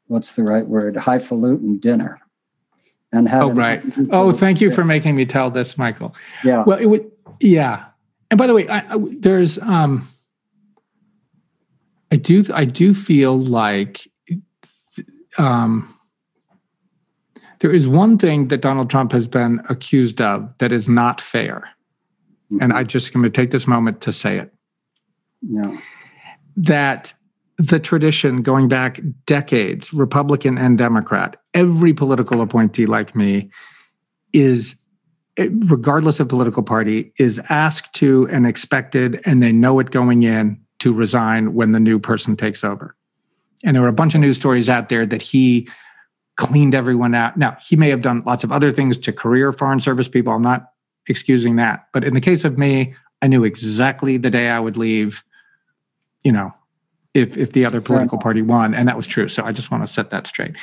what's the right word, highfalutin dinner. And had thank you for making me tell this, Michael. Yeah. Well, it would. Yeah. And by the way, there's. I do feel like, there is one thing that Donald Trump has been accused of that is not fair, mm-hmm. and I'm going to take this moment to say it. No. That. The tradition going back decades, Republican and Democrat, every political appointee like me is, regardless of political party, is asked to and expected, and they know it going in, to resign when the new person takes over. And there were a bunch of news stories out there that he cleaned everyone out. Now, he may have done lots of other things to career foreign service people. I'm not excusing that. But in the case of me, I knew exactly the day I would leave, you know, if the other political party won, and that was true. So I just want to set that straight.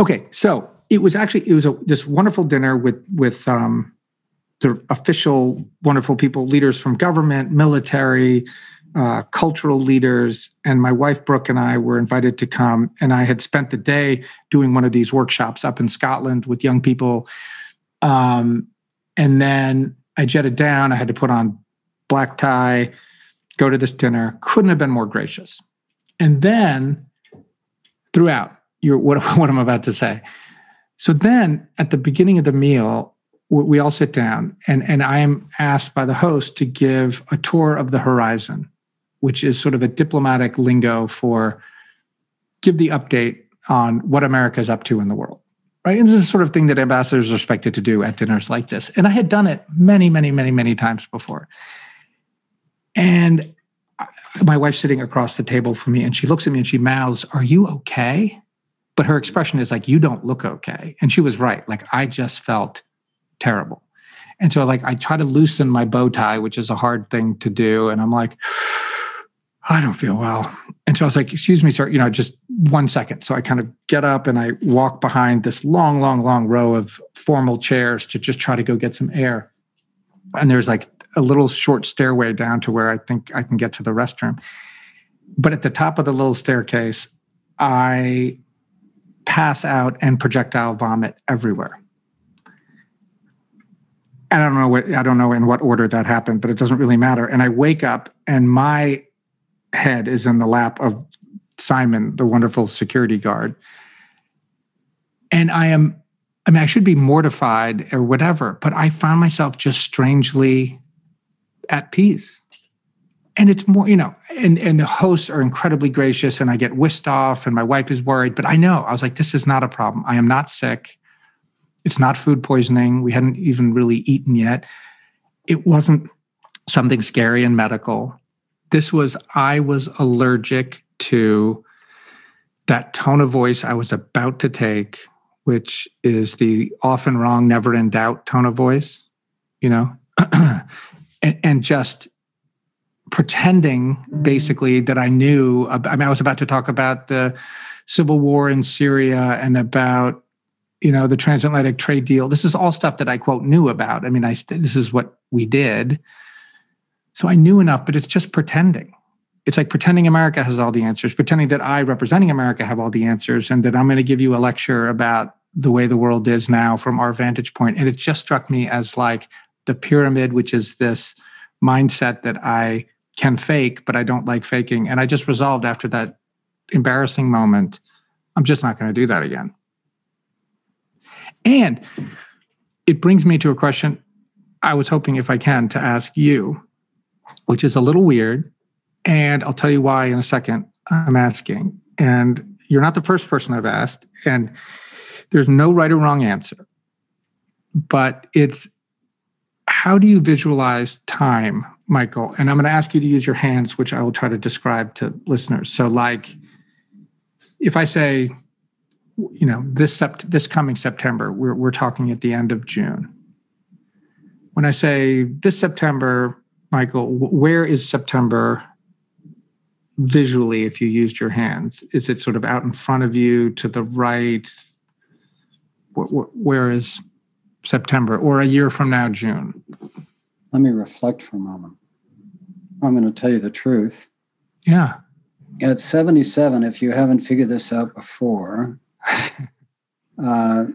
Okay, so it was this wonderful dinner with the official, wonderful people, leaders from government, military, cultural leaders, and my wife Brooke and I were invited to come. And I had spent the day doing one of these workshops up in Scotland with young people, and then I jetted down. I had to put on black tie, go to this dinner. Couldn't have been more gracious. And then throughout, what I'm about to say. So then at the beginning of the meal, we all sit down and I am asked by the host to give a tour of the horizon, which is sort of a diplomatic lingo for give the update on what America is up to in the world. Right? And this is the sort of thing that ambassadors are expected to do at dinners like this. And I had done it many, many, many, many times before. And my wife's sitting across the table from me, and she looks at me and she mouths, "Are you okay?" But her expression is like, "You don't look okay." And she was right. Like, I just felt terrible. And so like, I try to loosen my bow tie, which is a hard thing to do. And I'm like, I don't feel well. And so I was like, "Excuse me, sir, you know, just 1 second." So I kind of get up and I walk behind this long, long, long row of formal chairs to just try to go get some air. And there's like a little short stairway down to where I think I can get to the restroom. But at the top of the little staircase, I pass out and projectile vomit everywhere. And I don't know in what order that happened, but it doesn't really matter. And I wake up and my head is in the lap of Simon, the wonderful security guard. And I should be mortified or whatever, but I found myself just strangely at peace. And it's more, you know, and the hosts are incredibly gracious, and I get whisked off and my wife is worried, but I know, I was like, this is not a problem. I am not sick. It's not food poisoning. We hadn't even really eaten yet. It wasn't something scary and medical. This was, I was allergic to that tone of voice I was about to take, which is the often wrong, never in doubt tone of voice, you know, and just pretending basically that I knew. I mean, I was about to talk about the civil war in Syria and about, you know, the transatlantic trade deal. This is all stuff that I, quote, knew about. I mean, this is what we did. So I knew enough, but it's just pretending. It's like pretending America has all the answers, pretending that I, representing America, have all the answers, and that I'm going to give you a lecture about the way the world is now from our vantage point. And it just struck me as like the pyramid, which is this mindset that I can fake, but I don't like faking. And I just resolved after that embarrassing moment, I'm just not going to do that again. And it brings me to a question I was hoping, if I can, to ask you, which is a little weird, and I'll tell you why in a second I'm asking. And you're not the first person I've asked, and there's no right or wrong answer. But it's, how do you visualize time, Michael? And I'm going to ask you to use your hands, which I will try to describe to listeners. So like, if I say, you know, this coming September, we're talking at the end of June. When I say this September, Michael, where is September visually if you used your hands? Is it sort of out in front of you, to the right? Where is September, or a year from now, June? Let me reflect for a moment. I'm going to tell you the truth. Yeah. At 77, if you haven't figured this out before, I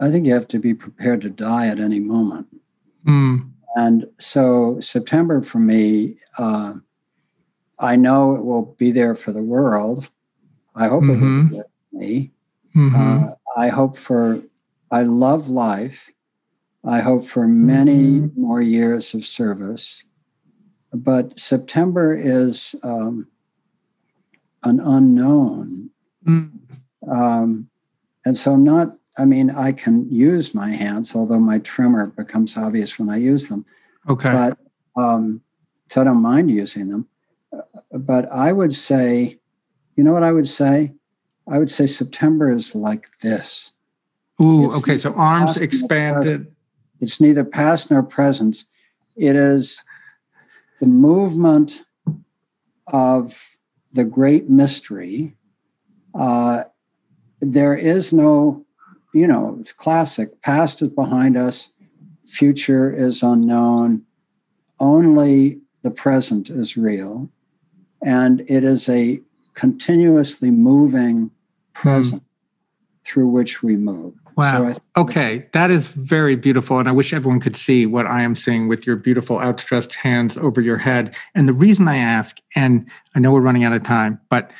think you have to be prepared to die at any moment. Mm. And so September for me, I know it will be there for the world. I hope it will be there for me. Mm-hmm. I love life. I hope for many more years of service. But September is an unknown. Mm. And so I'm not, I mean, I can use my hands, although my tremor becomes obvious when I use them. Okay. But so I don't mind using them. But I would say, you know what I would say? I would say September is like this. Ooh, it's okay. So arms expanded. It's neither past nor present. It is the movement of the great mystery. There is no, you know, classic. Past is behind us. Future is unknown. Only the present is real. And it is a continuously moving present through which we move. Wow. So okay. That is very beautiful. And I wish everyone could see what I am seeing with your beautiful outstretched hands over your head. And the reason I ask, and I know we're running out of time, but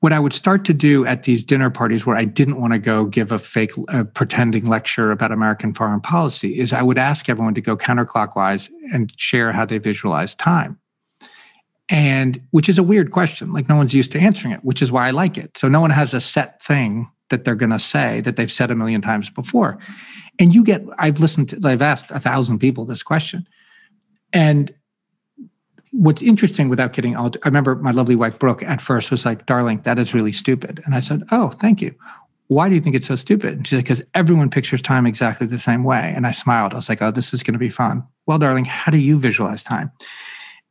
what I would start to do at these dinner parties where I didn't want to go give a fake pretending lecture about American foreign policy is I would ask everyone to go counterclockwise and share how they visualize time. And which is a weird question, like no one's used to answering it, which is why I like it. So no one has a set thing that they're going to say that they've said a million times before. And you get, I've asked 1,000 people this question. And what's interesting, without getting all, I remember my lovely wife, Brooke, at first was like, darling, that is really stupid. And I said, oh, thank you. Why do you think it's so stupid? And she's like, because everyone pictures time exactly the same way. And I smiled. I was like, oh, this is going to be fun. Well, darling, how do you visualize time?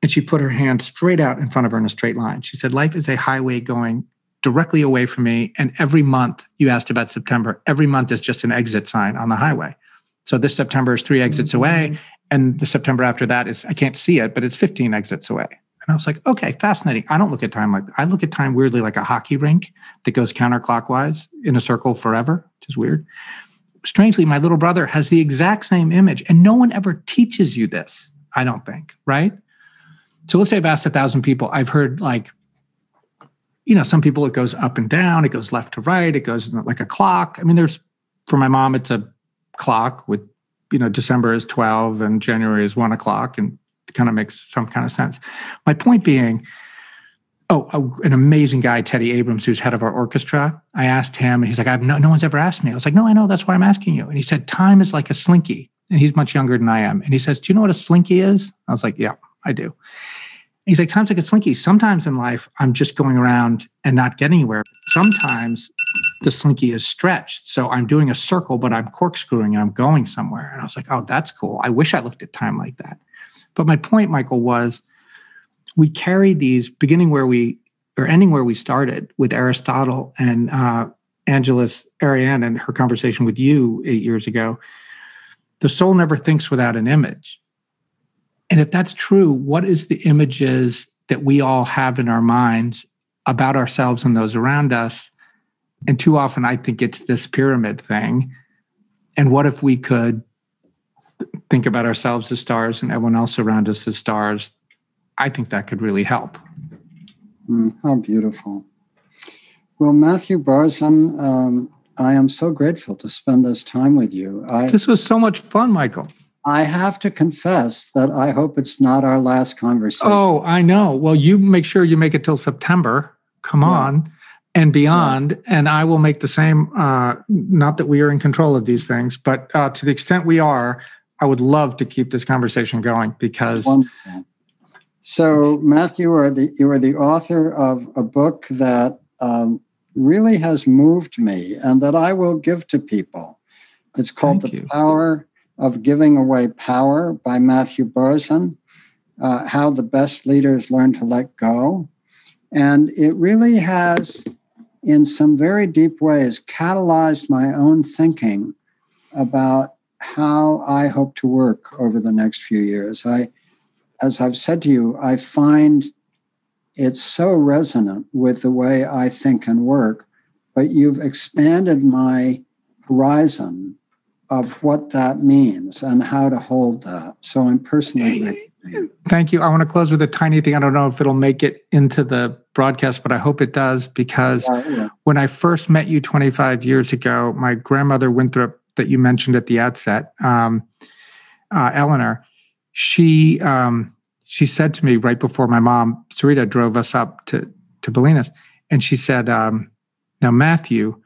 And she put her hand straight out in front of her in a straight line. She said, life is a highway going directly away from me. And every month, you asked about September, every month is just an exit sign on the highway. So this September is 3 exits away. And the September after that is, I can't see it, but it's 15 exits away. And I was like, okay, fascinating. I don't look at time like that. I look at time weirdly like a hockey rink that goes counterclockwise in a circle forever, which is weird. Strangely, my little brother has the exact same image. And no one ever teaches you this, I don't think, right? So let's say I've asked 1,000 people. I've heard like, you know, some people it goes up and down, it goes left to right, it goes like a clock. I mean, there's, for my mom, it's a clock with, you know, December is 12 and January is 1 o'clock and kind of makes some kind of sense. My point being, an amazing guy, Teddy Abrams, who's head of our orchestra. I asked him, and he's like, no one's ever asked me. I was like, no, I know, that's why I'm asking you. And he said, time is like a slinky. And he's much younger than I am. And he says, do you know what a slinky is? I was like, yeah, I do. And he's like, time's like a slinky. Sometimes in life, I'm just going around and not getting anywhere. Sometimes the slinky is stretched. So I'm doing a circle, but I'm corkscrewing and I'm going somewhere. And I was like, oh, that's cool. I wish I looked at time like that. But my point, Michael, was we carried these, beginning where we, or ending where we started with Aristotle and Angelus Ariane and her conversation with you 8 years ago. The soul never thinks without an image. And if that's true, what is the images that we all have in our minds about ourselves and those around us? And too often, I think it's this pyramid thing. And what if we could think about ourselves as stars and everyone else around us as stars? I think that could really help. How beautiful. Well, Matthew Barzun, I am so grateful to spend this time with you. This was so much fun, Michael. I have to confess that I hope it's not our last conversation. Oh, I know. Well, you make sure you make it till September. Come on. And beyond, and I will make the same, not that we are in control of these things, but to the extent we are, I would love to keep this conversation going because... Wonderful. So, Matthew, you are the author of a book that really has moved me and that I will give to people. It's called The Power of Giving Away Power by Matthew Barzun, How the Best Leaders Learn to Let Go. And it really has... in some very deep ways, catalyzed my own thinking about how I hope to work over the next few years. As I've said to you, I find it's so resonant with the way I think and work, but you've expanded my horizon of what that means and how to hold that. So I'm personally grateful. Thank you. I want to close with a tiny thing. I don't know if it'll make it into the broadcast, but I hope it does, because when I first met you 25 years ago, my grandmother Winthrop, that you mentioned at the outset, Eleanor, she said to me right before my mom, Sarita, drove us up to Bolinas, and she said, now, Matthew,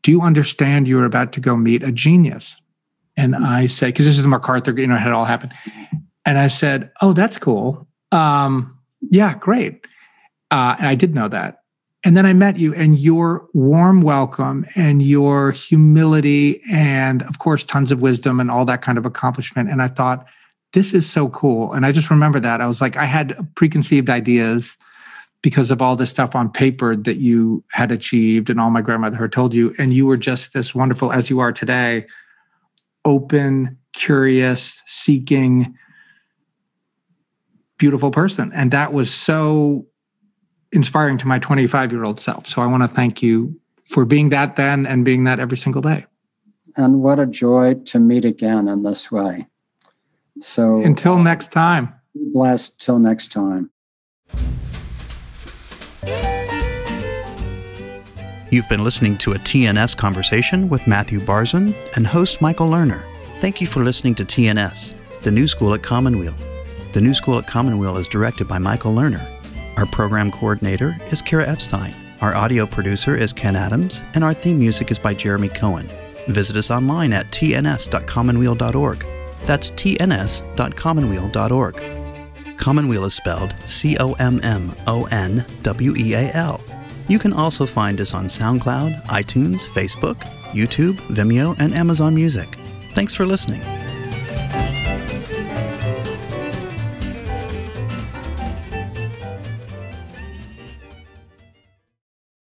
do you understand you're about to go meet a genius? And I said, because this is the MacArthur, it had all happened. And I said, oh, that's cool. Yeah, great. And I did know that. And then I met you, and your warm welcome and your humility and, of course, tons of wisdom and all that kind of accomplishment. And I thought, this is so cool. And I just remember that. I was like, I had preconceived ideas because of all this stuff on paper that you had achieved and all my grandmother had told you. And you were just this wonderful, as you are today, open, curious, seeking, beautiful person. And that was so inspiring to my 25-year-old self. So I want to thank you for being that then and being that every single day. And what a joy to meet again in this way. So until next time. Blessed till next time. You've been listening to a TNS conversation with Matthew Barzun and host Michael Lerner. Thank you for listening to TNS, the New School at Commonweal. The New School at Commonweal is directed by Michael Lerner. Our program coordinator is Kara Epstein. Our audio producer is Ken Adams, and our theme music is by Jeremy Cohen. Visit us online at tns.commonweal.org. That's tns.commonweal.org. Commonweal is spelled C-O-M-M-O-N-W-E-A-L. You can also find us on SoundCloud, iTunes, Facebook, YouTube, Vimeo, and Amazon Music. Thanks for listening.